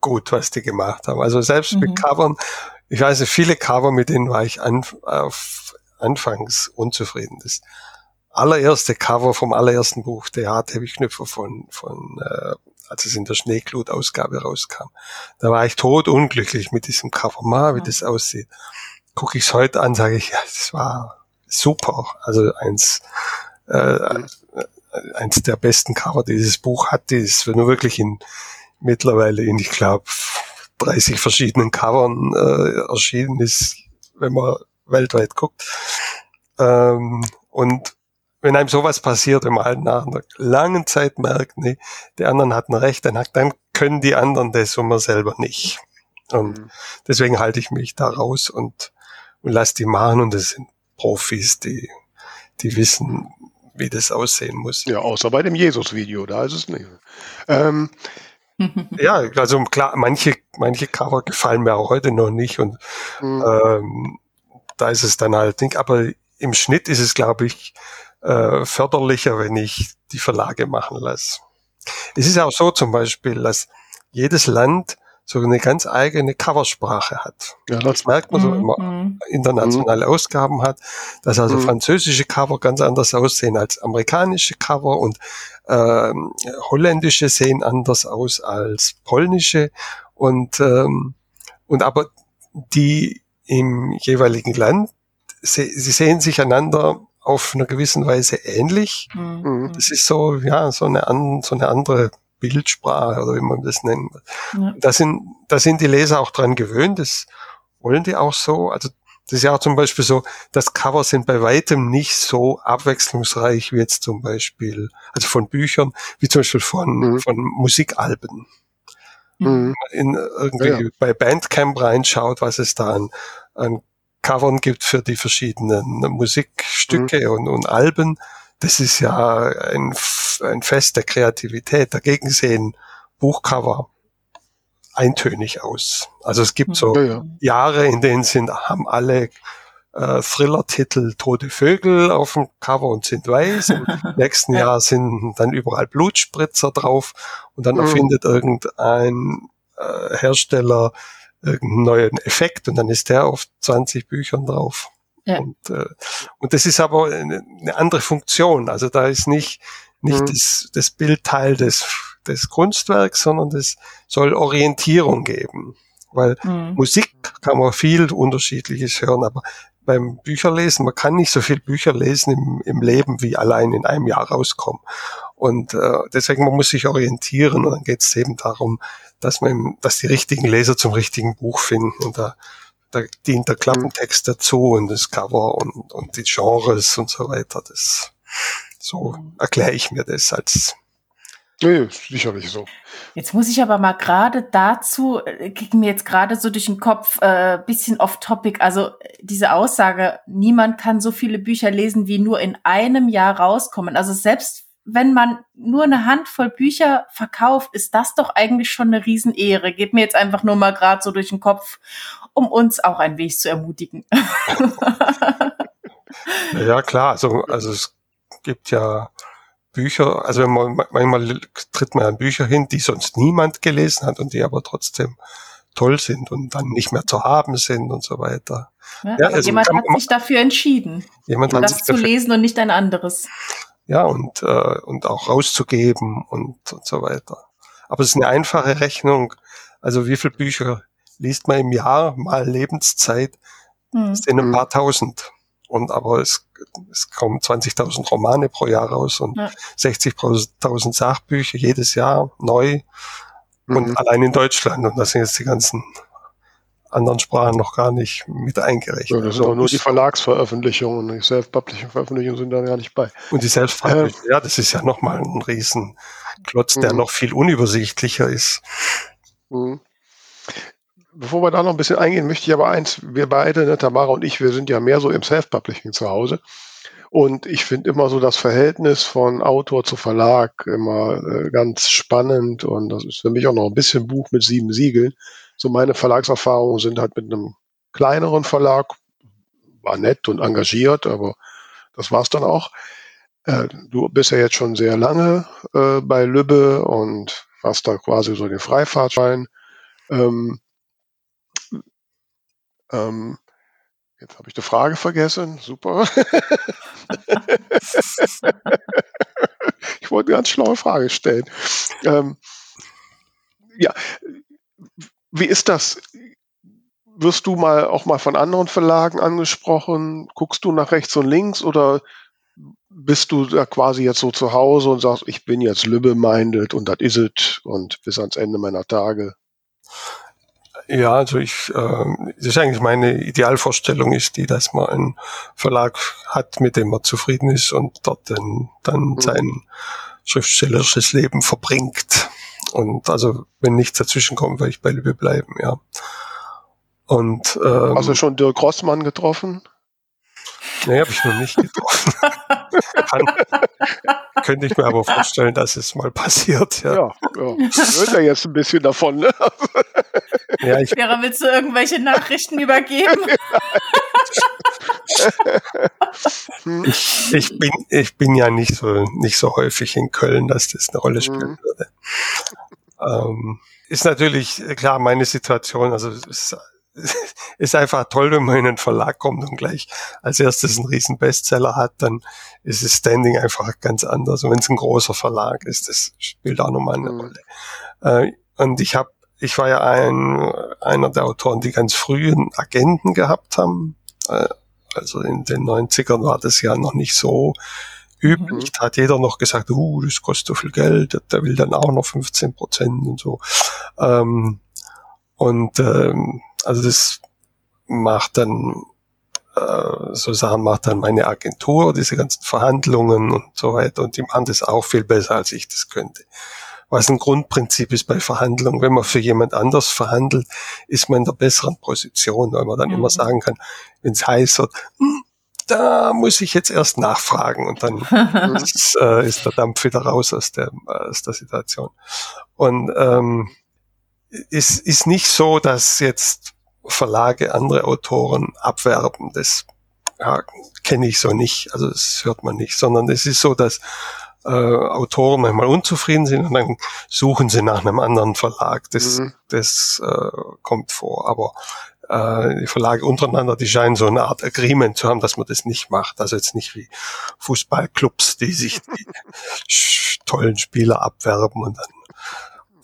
gut, was die gemacht haben. Also selbst mhm. mit Covern, ich weiß nicht, viele Cover, mit denen war ich an, auf, anfangs unzufrieden. Das allererste Cover vom allerersten Buch, Der Haarteppichknüpfer von, von äh, als es in der Schneeglut-Ausgabe rauskam. Da war ich totunglücklich mit diesem Cover. Mal, wie ja. das aussieht. Gucke ich es heute an, sage ich, ja, das war super. Also eins äh, eins der besten Cover, die dieses Buch hat, die ist nur wirklich in mittlerweile in, ich glaube, dreißig verschiedenen Covern äh, erschienen ist, wenn man weltweit guckt. Ähm, und wenn einem sowas passiert, wenn man halt nach einer langen Zeit merkt, nee, die anderen hatten recht, dann, dann können die anderen das und man selber nicht. Und mhm. deswegen halte ich mich da raus und, und lasse die machen, und das sind Profis, die, die wissen, wie das aussehen muss. Ja, außer bei dem Jesus-Video, da ist es nicht. Ähm, ja, also klar, manche, manche Cover gefallen mir auch heute noch nicht und mhm. ähm, da ist es dann halt nicht, aber im Schnitt ist es, glaube ich, Äh, förderlicher, wenn ich die Verlage machen lasse. Es ist auch so zum Beispiel, dass jedes Land so eine ganz eigene Coversprache hat. Ja, das merkt man so, wenn man internationale Ausgaben hat, dass also französische Cover ganz anders aussehen als amerikanische Cover und ähm, holländische sehen anders aus als polnische und ähm, und aber die im jeweiligen Land, sie, sie sehen sich einander auf einer gewissen Weise ähnlich. Mhm. Das ist so, ja, so eine, an, so eine andere Bildsprache, oder wie man das nennt. Ja. Da sind, da sind die Leser auch dran gewöhnt, das wollen die auch so. Also, das ist ja auch zum Beispiel so, dass Cover sind bei weitem nicht so abwechslungsreich wie jetzt zum Beispiel, also von Büchern, wie zum Beispiel von, mhm. von Musikalben. Mhm. In irgendwie ja, ja. bei Bandcamp reinschaut, was es da an, an Covern gibt für die verschiedenen Musikstücke mhm. und, und Alben, das ist ja ein, ein Fest der Kreativität. Dagegen sehen Buchcover eintönig aus. Also es gibt so ja, ja. Jahre, in denen sind, haben alle äh, Thriller-Titel Tote Vögel auf dem Cover und sind weiß. Im nächsten Jahr sind dann überall Blutspritzer drauf und dann mhm. erfindet irgendein äh, Hersteller irgendeinen neuen Effekt und dann ist der auf zwanzig Büchern drauf. Ja. Und, äh, und das ist aber eine, eine andere Funktion. Also da ist nicht, nicht mhm. das, das Bildteil des, des Kunstwerks, sondern das soll Orientierung geben. Weil mhm. Musik kann man viel Unterschiedliches hören, aber beim Bücherlesen, man kann nicht so viel Bücher lesen im, im Leben, wie allein in einem Jahr rauskommen. Und äh, deswegen, man muss sich orientieren und dann geht es eben darum, dass man, dass die richtigen Leser zum richtigen Buch finden, und da, da dient der Klappentext dazu und das Cover und, und die Genres und so weiter. Das, so erkläre ich mir das als. Nee, sicherlich so. Jetzt muss ich aber mal gerade dazu, ging mir jetzt gerade so durch den Kopf, äh, bisschen off-topic, also diese Aussage, niemand kann so viele Bücher lesen, wie nur in einem Jahr rauskommen. Also selbst wenn man nur eine Handvoll Bücher verkauft, ist das doch eigentlich schon eine Riesenehre. Geht mir jetzt einfach nur mal gerade so durch den Kopf, um uns auch ein wenig zu ermutigen. Ja, klar. Also, also es gibt ja Bücher, also wenn man, manchmal tritt man an Bücher hin, die sonst niemand gelesen hat und die aber trotzdem toll sind und dann nicht mehr zu haben sind und so weiter. Ja, ja, also jemand kann, hat sich dafür entschieden, jemand um hat das sich dafür, zu lesen und nicht ein anderes. Ja, und äh, und auch rauszugeben und, und so weiter. Aber es ist eine einfache Rechnung. Also wie viele Bücher liest man im Jahr mal Lebenszeit? Hm. Das sind ein paar tausend. Und aber es, es kommen zwanzigtausend Romane pro Jahr raus und ja. sechzigtausend Sachbücher jedes Jahr neu. Mhm. Und allein in Deutschland. Und das sind jetzt die ganzen anderen Sprachen noch gar nicht mit eingerechnet. Ja, das sind also nur die Verlagsveröffentlichungen. Die self-publishing Veröffentlichungen sind da gar nicht bei. Und die Self-Publishing, äh, ja, das ist ja nochmal ein Riesenklotz, mhm. der noch viel unübersichtlicher ist. Mhm. Bevor wir da noch ein bisschen eingehen, möchte ich aber eins, wir beide, ne, Tamara und ich, wir sind ja mehr so im Self-Publishing zu Hause. Und ich finde immer so das Verhältnis von Autor zu Verlag immer äh, ganz spannend. Und das ist für mich auch noch ein bisschen Buch mit sieben Siegeln. So meine Verlagserfahrungen sind halt mit einem kleineren Verlag, war nett und engagiert, aber das war's dann auch. Äh, du bist ja jetzt schon sehr lange äh, bei Lübbe und hast da quasi so den Freifahrtschein. Ähm, ähm, Jetzt habe ich die Frage vergessen. Super. Ich wollte eine ganz schlaue Frage stellen. Ähm, ja, wie ist das? Wirst du mal auch mal von anderen Verlagen angesprochen? Guckst du nach rechts und links oder bist du da quasi jetzt so zu Hause und sagst, ich bin jetzt Lübbe-minded und das is it und bis ans Ende meiner Tage? Ja, also ich, äh, das ist eigentlich meine Idealvorstellung ist die, dass man einen Verlag hat, mit dem man zufrieden ist und dort dann, dann mhm. sein schriftstellerisches Leben verbringt. Und also, wenn nichts dazwischen kommt, werde ich bei Lübbe bleiben, ja. Und, ähm, Hast du schon Dirk Rossmann getroffen? Nee, habe ich noch nicht getroffen. Kann, könnte ich mir aber vorstellen, dass es mal passiert. Ja, ja, ja. Ich höre da jetzt ein bisschen davon. Ne? Ja, ich Vera, willst du irgendwelche Nachrichten übergeben? ich, ich, bin, ich bin ja nicht so, nicht so häufig in Köln, dass das eine Rolle spielen würde. Ähm, ist natürlich, klar, meine Situation, also es ist, ist einfach toll, wenn man in einen Verlag kommt und gleich als erstes einen riesen Bestseller hat, dann ist das Standing einfach ganz anders. Und wenn es ein großer Verlag ist, das spielt auch nochmal eine Rolle. Äh, und ich habe Ich war ja ein, einer der Autoren, die ganz frühen Agenten gehabt haben. Also in den neunzigern war das ja noch nicht so üblich. Mhm. Da hat jeder noch gesagt, uh, das kostet so viel Geld, der will dann auch noch fünfzehn Prozent und so. Ähm, und ähm, also das macht dann, äh, so Sachen macht dann meine Agentur, diese ganzen Verhandlungen und so weiter. Und die machen das auch viel besser, als ich das könnte. Was ein Grundprinzip ist bei Verhandlungen. Wenn man für jemand anders verhandelt, ist man in der besseren Position, weil man dann mhm. immer sagen kann, wenn es heiß wird, da muss ich jetzt erst nachfragen und dann ist, äh, ist der Dampf wieder raus aus der, aus der Situation. Und ähm, es ist nicht so, dass jetzt Verlage andere Autoren abwerben. Das ja, kenne ich so nicht, also das hört man nicht, sondern es ist so, dass Äh, Autoren manchmal unzufrieden sind und dann suchen sie nach einem anderen Verlag. Das, mhm. das äh, kommt vor. Aber äh, die Verlage untereinander, die scheinen so eine Art Agreement zu haben, dass man das nicht macht. Also jetzt nicht wie Fußballclubs, die sich die tollen Spieler abwerben und dann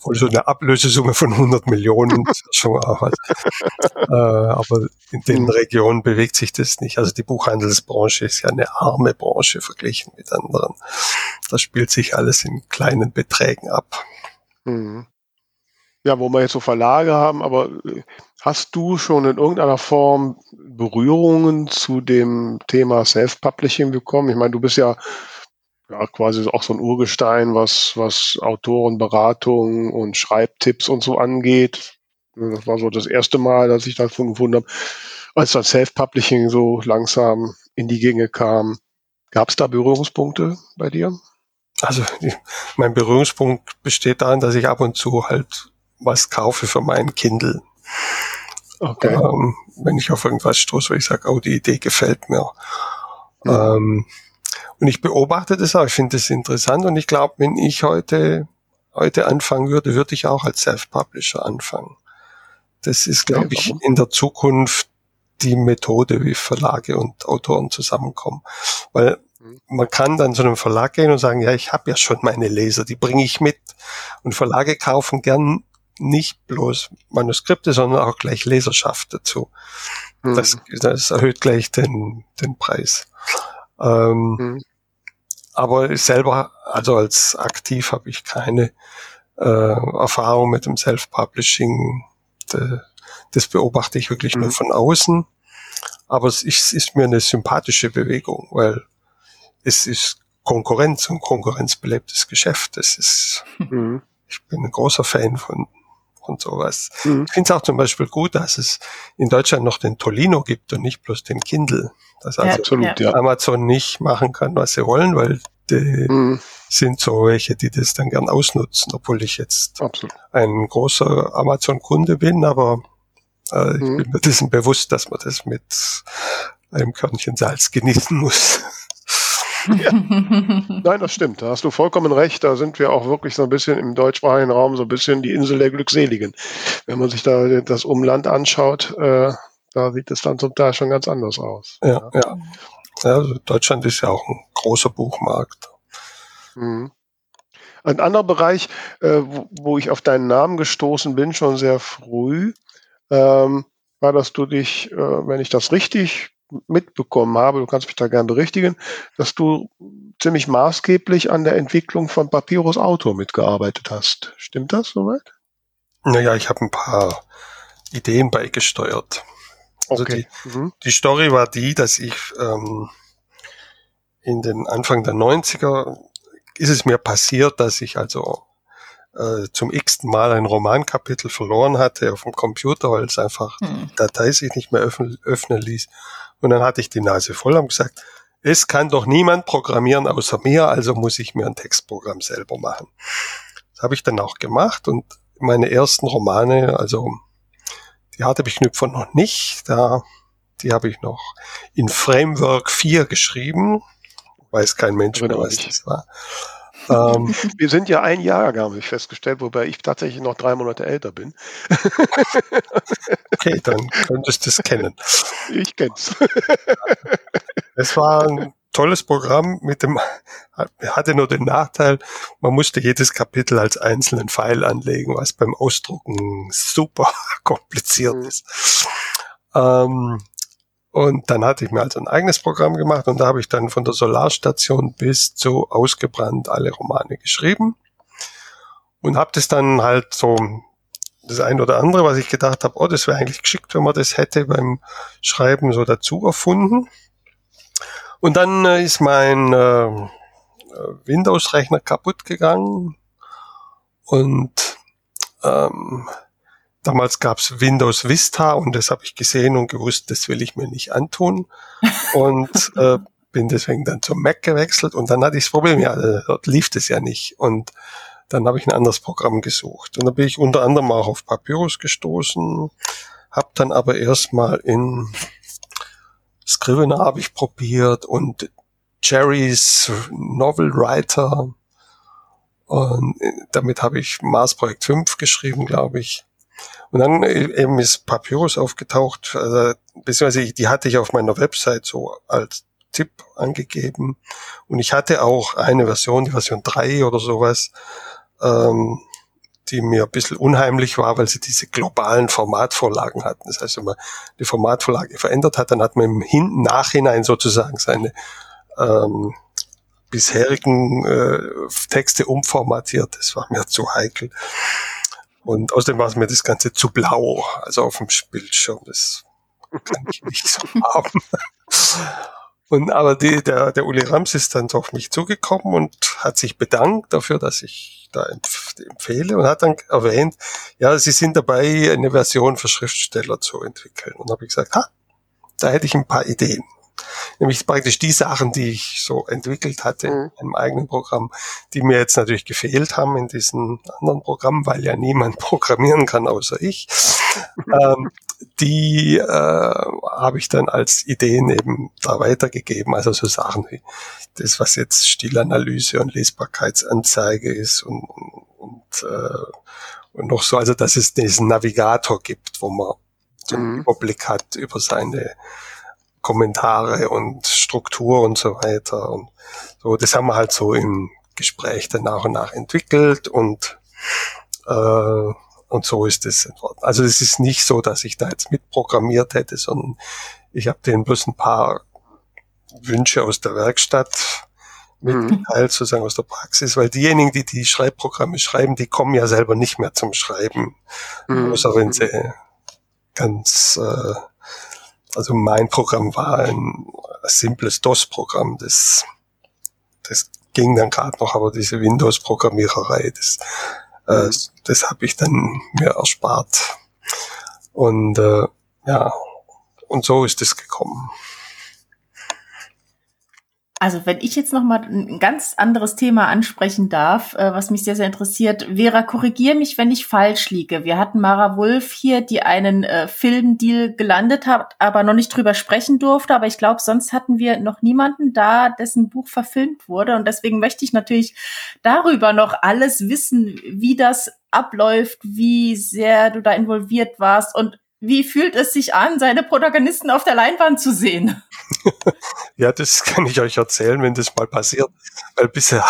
wohl so eine Ablösesumme von hundert Millionen. Schon mal was. äh, aber in den Regionen bewegt sich das nicht. Also die Buchhandelsbranche ist ja eine arme Branche verglichen mit anderen. Das spielt sich alles in kleinen Beträgen ab. Mhm. Ja, wo wir jetzt so Verlage haben, aber hast du schon in irgendeiner Form Berührungen zu dem Thema Self-Publishing bekommen? Ich meine, du bist ja Ja, quasi auch so ein Urgestein, was, was Autorenberatung und Schreibtipps und so angeht. Das war so das erste Mal, dass ich davon gefunden habe. Als das Self-Publishing so langsam in die Gänge kam, gab es da Berührungspunkte bei dir? also die, mein Berührungspunkt besteht darin, dass ich ab und zu halt was kaufe für meinen Kindle. Okay. Ähm, wenn ich auf irgendwas stoße, wo ich sage, oh, die Idee gefällt mir. Ja. Ähm, und ich beobachte das auch, ich finde das interessant und ich glaube, wenn ich heute heute anfangen würde, würde ich auch als Self-Publisher anfangen. Das ist, glaube okay, ich, warum? in der Zukunft die Methode, wie Verlage und Autoren zusammenkommen. Weil man kann dann zu einem Verlag gehen und sagen, ja, ich habe ja schon meine Leser, die bringe ich mit. Und Verlage kaufen gern nicht bloß Manuskripte, sondern auch gleich Leserschaft dazu. Mhm. Das, das erhöht gleich den, den Preis. Ähm, mhm. Aber ich selber, also als aktiv habe ich keine äh, Erfahrung mit dem Self-Publishing. De, das beobachte ich wirklich mhm. nur von außen. Aber es ist, ist mir eine sympathische Bewegung, weil es ist Konkurrenz und konkurrenzbelebtes Geschäft. Das ist, mhm. ich bin ein großer Fan von, von sowas. Mhm. Ich finde es auch zum Beispiel gut, dass es in Deutschland noch den Tolino gibt und nicht bloß den Kindle. Dass ja, also absolut, ja. Amazon nicht machen kann, was sie wollen, weil die mhm. sind so welche, die das dann gern ausnutzen, obwohl ich jetzt absolut. ein großer Amazon-Kunde bin, aber äh, ich mhm. bin mir dessen bewusst, dass man das mit einem Körnchen Salz genießen muss. Ja. Nein, das stimmt. Da hast du vollkommen recht. Da sind wir auch wirklich so ein bisschen im deutschsprachigen Raum so ein bisschen die Insel der Glückseligen. Wenn man sich da das Umland anschaut, äh, da sieht es dann zum Teil schon ganz anders aus. Ja, ja. ja. Also Deutschland ist ja auch ein großer Buchmarkt. Mhm. Ein anderer Bereich, äh, wo, wo ich auf deinen Namen gestoßen bin, schon sehr früh, ähm, war, dass du dich, äh, wenn ich das richtig mitbekommen habe, du kannst mich da gerne berichtigen, dass du ziemlich maßgeblich an der Entwicklung von Papyrus Auto mitgearbeitet hast. Stimmt das soweit? Naja, ich habe ein paar Ideen beigesteuert. Also okay. die, mhm. die Story war die, dass ich ähm, in den Anfang der neunziger ist es mir passiert, dass ich also äh, zum x-ten Mal ein Romankapitel verloren hatte auf dem Computer, weil es einfach mhm. die Datei sich nicht mehr öffnen, öffnen ließ. Und dann hatte ich die Nase voll und gesagt, es kann doch niemand programmieren außer mir, also muss ich mir ein Textprogramm selber machen. Das habe ich dann auch gemacht und meine ersten Romane, also die Haarteppichknüpfer noch nicht, da die habe ich noch in Framework vier geschrieben, weiß kein Mensch mehr, was das war. Ähm, Wir sind ja ein Jahrgang, habe ich festgestellt, wobei ich tatsächlich noch drei Monate älter bin. Okay, dann könntest du es kennen. Ich kenn's. Es war ein tolles Programm, mit dem hatte nur den Nachteil, man musste jedes Kapitel als einzelnen Pfeil anlegen, was beim Ausdrucken super kompliziert ist. Ähm, Und dann hatte ich mir also ein eigenes Programm gemacht und da habe ich dann von der Solarstation bis zu Ausgebrannt alle Romane geschrieben und habe das dann halt so das ein oder andere, was ich gedacht habe, oh, das wäre eigentlich geschickt, wenn man das hätte beim Schreiben so dazu erfunden. Und dann ist mein äh, Windows-Rechner kaputt gegangen und ähm, damals gab's Windows Vista und das habe ich gesehen und gewusst, das will ich mir nicht antun und äh, bin deswegen dann zum Mac gewechselt und dann hatte ich das Problem, ja, dort lief das ja nicht und dann habe ich ein anderes Programm gesucht und da bin ich unter anderem auch auf Papyrus gestoßen, habe dann aber erstmal in Scrivener habe ich probiert und Jerry's Novel Writer und damit habe ich Mars Projekt fünf geschrieben, glaube ich. Und dann eben ist Papyrus aufgetaucht, also, beziehungsweise die hatte ich auf meiner Website so als Tipp angegeben. Und ich hatte auch eine Version, die Version drei oder sowas, ähm, die mir ein bisschen unheimlich war, weil sie diese globalen Formatvorlagen hatten. Das heißt, wenn man die Formatvorlage verändert hat, dann hat man im Hin- Nachhinein sozusagen seine ähm, bisherigen äh, Texte umformatiert. Das war mir zu heikel. Und außerdem war es mir das Ganze zu blau, also auf dem Bildschirm, das kann ich nicht so haben. Und aber die, der, der Uli Rams ist dann auf mich zugekommen und hat sich bedankt dafür, dass ich da empf- empfehle und hat dann erwähnt, ja, sie sind dabei, eine Version für Schriftsteller zu entwickeln. Und habe ich gesagt, ha, da hätte ich ein paar Ideen. nämlich praktisch die Sachen, die ich so entwickelt hatte mhm. in meinem eigenen Programm, die mir jetzt natürlich gefehlt haben in diesen anderen Programmen, weil ja niemand programmieren kann außer ich, ähm, die äh, habe ich dann als Ideen eben da weitergegeben. Also so Sachen wie das, was jetzt Stilanalyse und Lesbarkeitsanzeige ist und, und, äh, und noch so, also dass es diesen Navigator gibt, wo man so einen mhm. Überblick hat über seine Kommentare und Struktur und so weiter. Und so, das haben wir halt so im Gespräch dann nach und nach entwickelt und äh, und so ist das entworfen. Also es ist nicht so, dass ich da jetzt mitprogrammiert hätte, sondern ich habe denen bloß ein paar Wünsche aus der Werkstatt mitgeteilt, mhm. sozusagen aus der Praxis, weil diejenigen, die die Schreibprogramme schreiben, die kommen ja selber nicht mehr zum Schreiben, mhm. außer wenn sie ganz, äh, also mein Programm war ein simples D O S-Programm, das, das ging dann gerade noch, aber diese Windows-Programmiererei, das, äh, mhm. das habe ich dann mir erspart. Und äh, ja, und so ist es gekommen. Also wenn ich jetzt nochmal ein ganz anderes Thema ansprechen darf, äh, was mich sehr, sehr interessiert. Vera, korrigier mich, wenn ich falsch liege. Wir hatten Mara Wulff hier, die einen äh, Filmdeal gelandet hat, aber noch nicht drüber sprechen durfte. Aber ich glaube, sonst hatten wir noch niemanden da, dessen Buch verfilmt wurde. Und deswegen möchte ich natürlich darüber noch alles wissen, wie das abläuft, wie sehr du da involviert warst und wie fühlt es sich an, seine Protagonisten auf der Leinwand zu sehen? Ja, das kann ich euch erzählen, wenn das mal passiert. Weil bisher,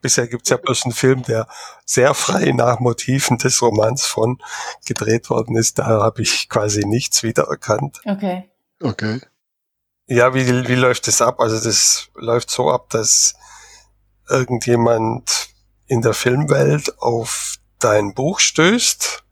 bisher gibt's ja bloß einen Film, der sehr frei nach Motiven des Romans von gedreht worden ist. Da habe ich quasi nichts wiedererkannt. Okay. Okay. Ja, wie, wie läuft das ab? Also das läuft so ab, dass irgendjemand in der Filmwelt auf dein Buch stößt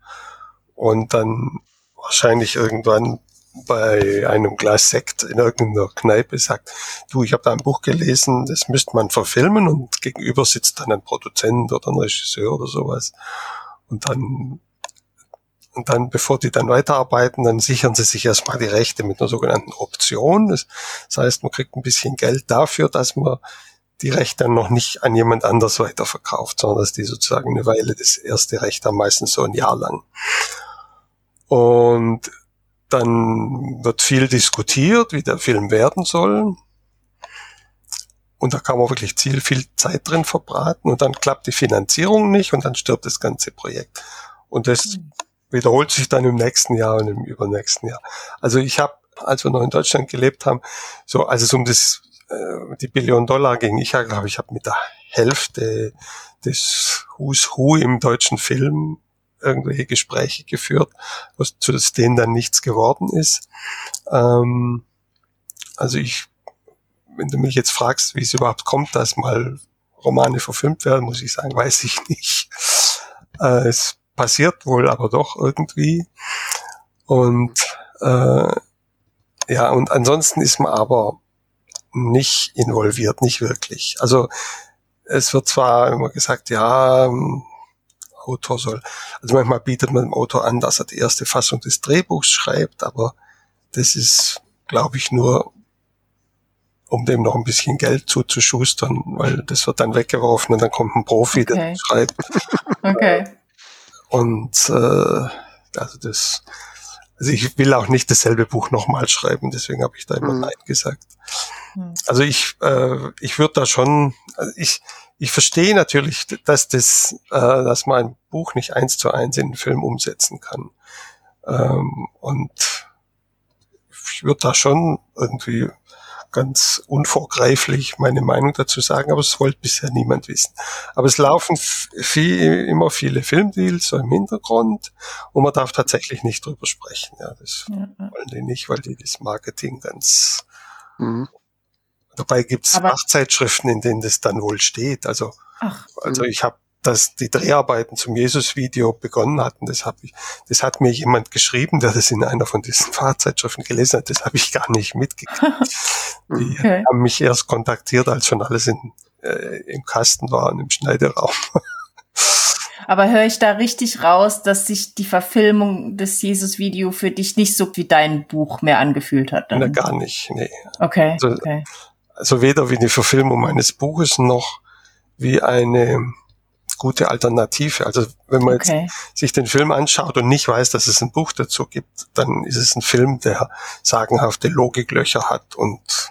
und dann wahrscheinlich irgendwann bei einem Glas Sekt in irgendeiner Kneipe sagt, du, ich habe da ein Buch gelesen, das müsste man verfilmen, und gegenüber sitzt dann ein Produzent oder ein Regisseur oder sowas. Und dann, und dann, bevor die dann weiterarbeiten, dann sichern sie sich erstmal die Rechte mit einer sogenannten Option. Das heißt, man kriegt ein bisschen Geld dafür, dass man die Rechte dann noch nicht an jemand anders weiterverkauft, sondern dass die sozusagen eine Weile das erste Recht haben, meistens so ein Jahr lang. Und dann wird viel diskutiert, wie der Film werden soll. Und da kann man wirklich viel, viel Zeit drin verbraten. Und dann klappt die Finanzierung nicht und dann stirbt das ganze Projekt. Und das wiederholt sich dann im nächsten Jahr und im übernächsten Jahr. Also ich habe, als wir noch in Deutschland gelebt haben, so als es um das äh, die Billion Dollar ging, ich glaube, ich habe mit der Hälfte des Who's Who im deutschen Film irgendwelche Gespräche geführt, was zu denen dann nichts geworden ist. Ähm, also ich, wenn du mich jetzt fragst, wie es überhaupt kommt, dass mal Romane verfilmt werden, muss ich sagen, weiß ich nicht. Äh, es passiert wohl aber doch irgendwie. Und äh, ja, und ansonsten ist man aber nicht involviert, nicht wirklich. Also es wird zwar immer gesagt, ja, Autor soll. Also manchmal bietet man dem Autor an, dass er die erste Fassung des Drehbuchs schreibt, aber das ist, glaube ich, nur, um dem noch ein bisschen Geld zuzuschustern, weil das wird dann weggeworfen und dann kommt ein Profi, okay, der schreibt. Okay. Und äh, also das, also ich will auch nicht dasselbe Buch nochmal schreiben, deswegen habe ich da immer mhm. Nein gesagt. Also ich, äh, ich würde da schon, also ich Ich verstehe natürlich, dass das, äh, dass man ein Buch nicht eins zu eins in einen Film umsetzen kann. Ähm, und ich würde da schon irgendwie ganz unvorgreiflich meine Meinung dazu sagen, aber es wollte bisher niemand wissen. Aber es laufen viel, immer viele Filmdeals so im Hintergrund und man darf tatsächlich nicht drüber sprechen. Ja, das ja. wollen die nicht, weil die das Marketing ganz... Mhm. Dabei gibt es Fachzeitschriften, in denen das dann wohl steht. Also, Ach, also ich habe das, die Dreharbeiten zum Jesus-Video begonnen hatten, das habe ich, das hat mir jemand geschrieben, der das in einer von diesen Fachzeitschriften gelesen hat, das habe ich gar nicht mitgekriegt. Die okay. haben mich erst kontaktiert, als schon alles in, äh, im Kasten war und im Schneideraum. Aber höre ich da richtig raus, dass sich die Verfilmung des Jesus-Video für dich nicht so wie dein Buch mehr angefühlt hat? Na, gar nicht, nee. Okay. Also, okay. Also weder wie eine Verfilmung meines Buches noch wie eine gute Alternative. Also wenn man okay. jetzt sich den Film anschaut und nicht weiß, dass es ein Buch dazu gibt, dann ist es ein Film, der sagenhafte Logiklöcher hat und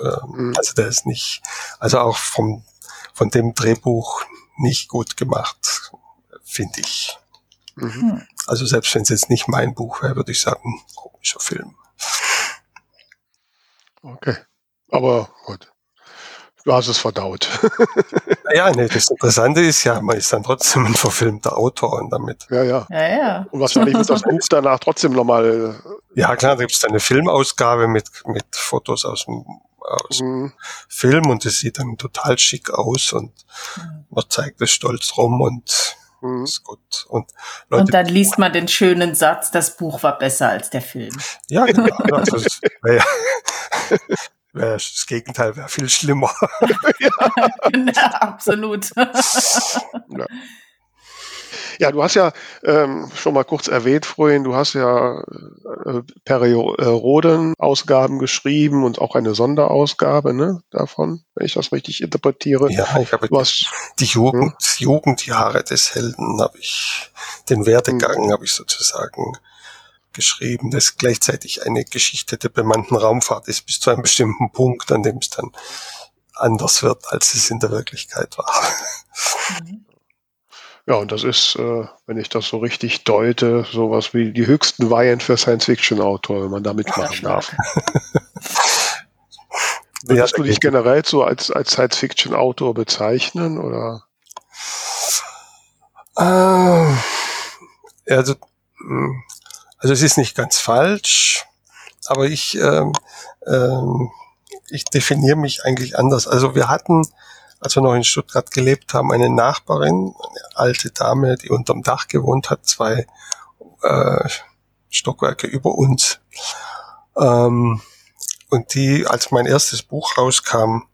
ähm, mhm. also der ist nicht, also auch vom von dem Drehbuch nicht gut gemacht, finde ich. Mhm. Also selbst wenn es jetzt nicht mein Buch wäre, würde ich sagen, komischer Film. Okay, aber gut. Du hast es verdaut. Ja, nee, das Interessante ist ja, man ist dann trotzdem ein verfilmter Autor und damit. Ja, ja. ja, ja. Und wahrscheinlich wird das Buch danach trotzdem nochmal. Ja, klar, da gibt es eine Filmausgabe mit, mit Fotos aus dem, aus mhm. dem Film und es sieht dann total schick aus und man zeigt es stolz rum und mhm. ist gut. Und, Leute, und dann liest man den schönen Satz, das Buch war besser als der Film. Ja, genau. Also, das, ja. Das Gegenteil wäre viel schlimmer. Ja, genau, absolut. Ja. Ja, du hast ja ähm, schon mal kurz erwähnt vorhin, du hast ja äh, Perry Rhodan Ausgaben geschrieben und auch eine Sonderausgabe, ne, davon, wenn ich das richtig interpretiere. Ja, ich habe hast, die Jugend, hm? Jugendjahre des Helden, habe ich den Werdegang, hm. habe ich sozusagen geschrieben, das gleichzeitig eine Geschichte der bemannten Raumfahrt ist, bis zu einem bestimmten Punkt, an dem es dann anders wird, als es in der Wirklichkeit war. Ja, und das ist, wenn ich das so richtig deute, sowas wie die höchsten Weihen für Science-Fiction-Autor, wenn man da mitmachen darf. Würdest du dich generell so als, als Science-Fiction-Autor bezeichnen, oder? Ah, also, mh. Also es ist nicht ganz falsch, aber ich ähm, ähm, ich definiere mich eigentlich anders. Also wir hatten, als wir noch in Stuttgart gelebt haben, eine Nachbarin, eine alte Dame, die unterm Dach gewohnt hat, zwei äh, Stockwerke über uns. Ähm, und die, als mein erstes Buch rauskam,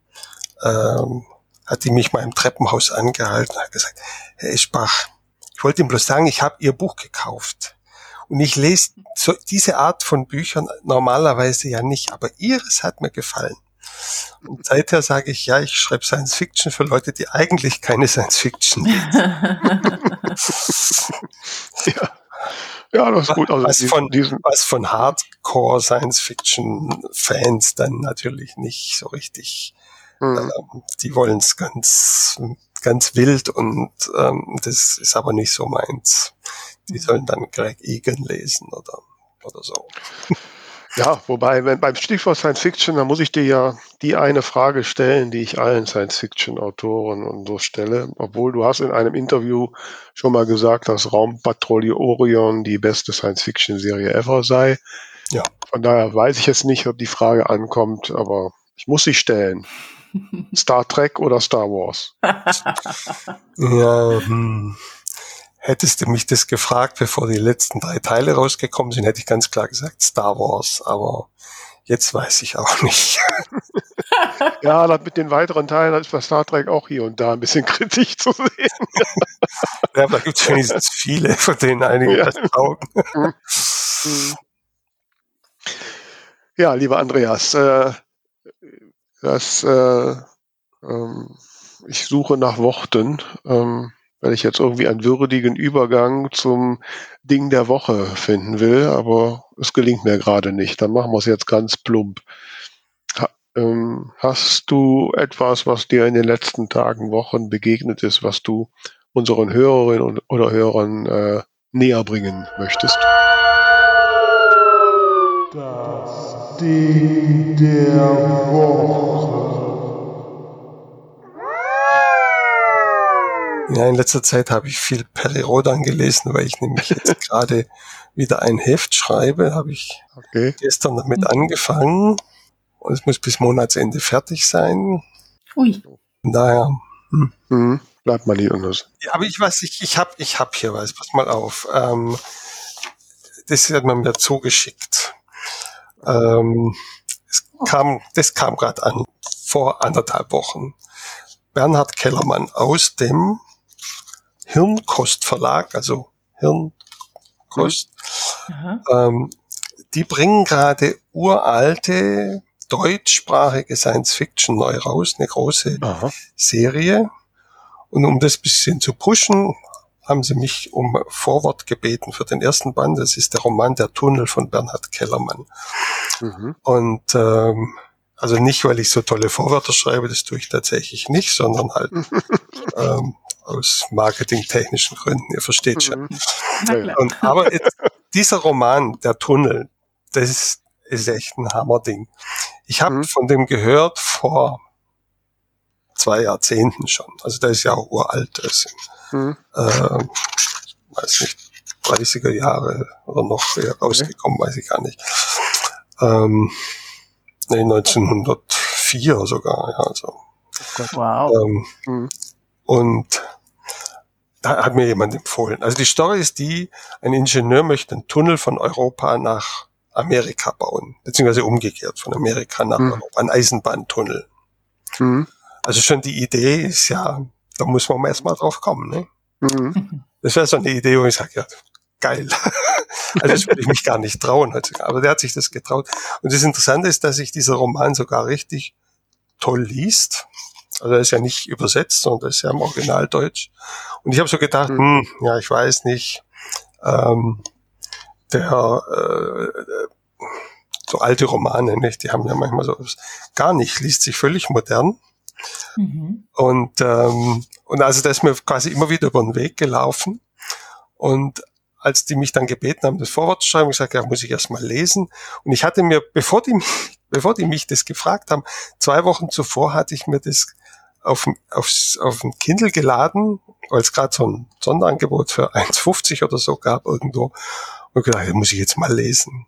ähm, hat die mich mal im Treppenhaus angehalten und hat gesagt, Herr Eschbach, ich wollte Ihnen bloß sagen, ich habe Ihr Buch gekauft. Und ich lese so diese Art von Büchern normalerweise ja nicht, aber Ihres hat mir gefallen. Und seither sage ich, ja, ich schreibe Science-Fiction für Leute, die eigentlich keine Science-Fiction lesen. Ja. Ja, das ist gut. Also was, von, was von Hardcore-Science-Fiction-Fans dann natürlich nicht so richtig. Hm. Die wollen es ganz, ganz wild und ähm, das ist aber nicht so meins. Die sollen dann Greg Egan lesen oder, oder so. Ja, wobei, wenn, beim Stichwort Science Fiction, da muss ich dir ja die eine Frage stellen, die ich allen Science Fiction Autoren und so stelle, obwohl du hast in einem Interview schon mal gesagt, dass Raumpatrouille Orion die beste Science Fiction Serie ever sei. Ja. Von daher weiß ich jetzt nicht, ob die Frage ankommt, aber ich muss sie stellen. Star Trek oder Star Wars? Ja, hm. Hättest du mich das gefragt, bevor die letzten drei Teile rausgekommen sind, hätte ich ganz klar gesagt Star Wars, aber jetzt weiß ich auch nicht. Ja, mit den weiteren Teilen ist bei Star Trek auch hier und da ein bisschen Kritik zu sehen. Ja, aber da gibt es wenigstens viele, von denen einige ja. glauben. Ja, lieber Andreas, äh, das, äh, ähm, ich suche nach Worten, ähm, weil ich jetzt irgendwie einen würdigen Übergang zum Ding der Woche finden will, aber es gelingt mir gerade nicht. Dann machen wir es jetzt ganz plump. Ha, ähm, hast du etwas, was dir in den letzten Tagen, Wochen begegnet ist, was du unseren Hörerinnen und, oder Hörern äh, näher bringen möchtest? Das Ding der Woche. Ja, in letzter Zeit habe ich viel Perry Rhodan gelesen, weil ich nämlich jetzt gerade wieder ein Heft schreibe. Habe ich okay. gestern damit angefangen und es muss bis Monatsende fertig sein. Ui. Von daher. Hm. Mhm. Bleibt mal nicht anders. Ja, aber ich weiß, ich, ich habe ich hab hier was, pass mal auf. Ähm, das hat man mir zugeschickt. Ähm, es kam, das kam gerade an, vor anderthalb Wochen. Bernhard Kellermann aus dem Hirnkost Verlag, also Hirnkost, mhm. ähm, die bringen gerade uralte deutschsprachige Science-Fiction neu raus, eine große Aha. Serie. Und um das ein bisschen zu pushen, haben sie mich um Vorwort gebeten für den ersten Band. Das ist der Roman Der Tunnel von Bernhard Kellermann. Mhm. Und ähm, also nicht, weil ich so tolle Vorwörter schreibe, das tue ich tatsächlich nicht, sondern halt ähm, aus marketingtechnischen Gründen. Ihr versteht schon. Mhm. Und, aber jetzt, dieser Roman Der Tunnel, das ist ist echt ein Hammerding. Ich habe mhm. von dem gehört vor zwei Jahrzehnten schon. Also der ist ja auch uralt. Das sind, mhm. äh, weiß nicht, dreißiger Jahre oder noch eher rausgekommen, okay. weiß ich gar nicht. Ähm, nee, neunzehnhundertvier sogar. Ja, also. Wow. Ähm, mhm. Und da hat mir jemand empfohlen. Also die Story ist die, ein Ingenieur möchte einen Tunnel von Europa nach Amerika bauen, beziehungsweise umgekehrt, von Amerika nach mhm. Europa, ein Eisenbahntunnel. Mhm. Also schon die Idee ist ja, da muss man erstmal drauf kommen. Ne? Mhm. Das wäre so eine Idee, wo ich sage, ja, geil. Also das würde ich mich gar nicht trauen. Aber der hat sich das getraut. Und das Interessante ist, dass sich dieser Roman sogar richtig toll liest. Also er ist ja nicht übersetzt, sondern ist ja im Originaldeutsch. Und ich habe so gedacht, mhm. hm, ja, ich weiß nicht, ähm, der, äh, so alte Romane, nicht? Die haben ja manchmal so gar nicht, liest sich völlig modern. Mhm. Und, ähm, und also da ist mir quasi immer wieder über den Weg gelaufen. Und als die mich dann gebeten haben, das Vorwort zu schreiben, ich sage, ja, muss ich erstmal lesen. Und ich hatte mir, bevor die mich, bevor die mich das gefragt haben, zwei Wochen zuvor hatte ich mir das auf aufs, auf den Kindle geladen, weil es gerade so ein Sonderangebot für eins fünfzig oder so gab irgendwo. Und gedacht, das muss ich jetzt mal lesen.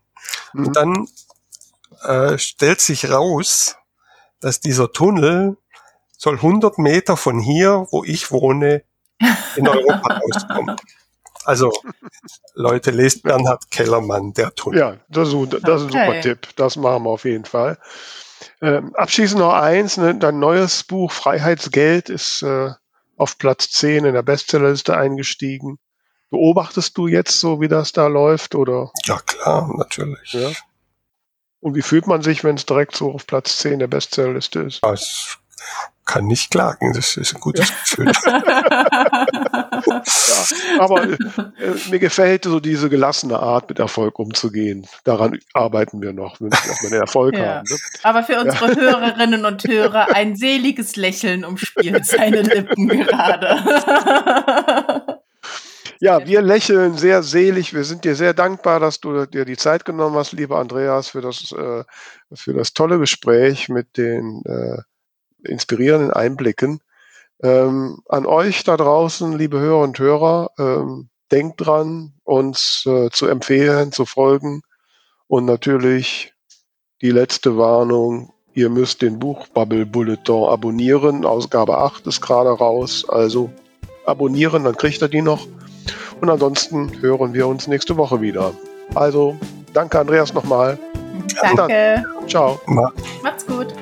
Mhm. Und dann äh, stellt sich raus, dass dieser Tunnel soll hundert Meter von hier, wo ich wohne, in Europa rauskommen. Also, Leute, lest Bernhard Kellermann, Der Tunnel. Ja, das, das ist ein super okay. Tipp. Das machen wir auf jeden Fall. Ähm, abschließend noch eins, ne, dein neues Buch Freiheitsgeld ist äh, auf Platz zehn in der Bestsellerliste eingestiegen. Beobachtest du jetzt so, wie das da läuft, oder? Ja, klar, natürlich. Ja. Und wie fühlt man sich, wenn es direkt so auf Platz zehn der Bestsellerliste ist? Ja, ich kann nicht klagen, das ist ein gutes Gefühl. Ja, aber äh, mir gefällt so diese gelassene Art, mit Erfolg umzugehen. Daran arbeiten wir noch, wenn wir den Erfolg ja. haben. Ne? Aber für unsere ja. Hörerinnen und Hörer, ein seliges Lächeln umspielt seine Lippen gerade. Ja, wir lächeln sehr selig. Wir sind dir sehr dankbar, dass du dir die Zeit genommen hast, lieber Andreas, für das, äh, für das tolle Gespräch mit den äh, inspirierenden Einblicken. Ähm, an euch da draußen, liebe Hörer und Hörer, ähm, denkt dran, uns äh, zu empfehlen, zu folgen. Und natürlich die letzte Warnung, ihr müsst den Buchbubble Bulletin abonnieren. Ausgabe acht ist gerade raus, also abonnieren, dann kriegt ihr die noch. Und ansonsten hören wir uns nächste Woche wieder. Also, danke Andreas nochmal. Danke. Ciao. Macht's gut.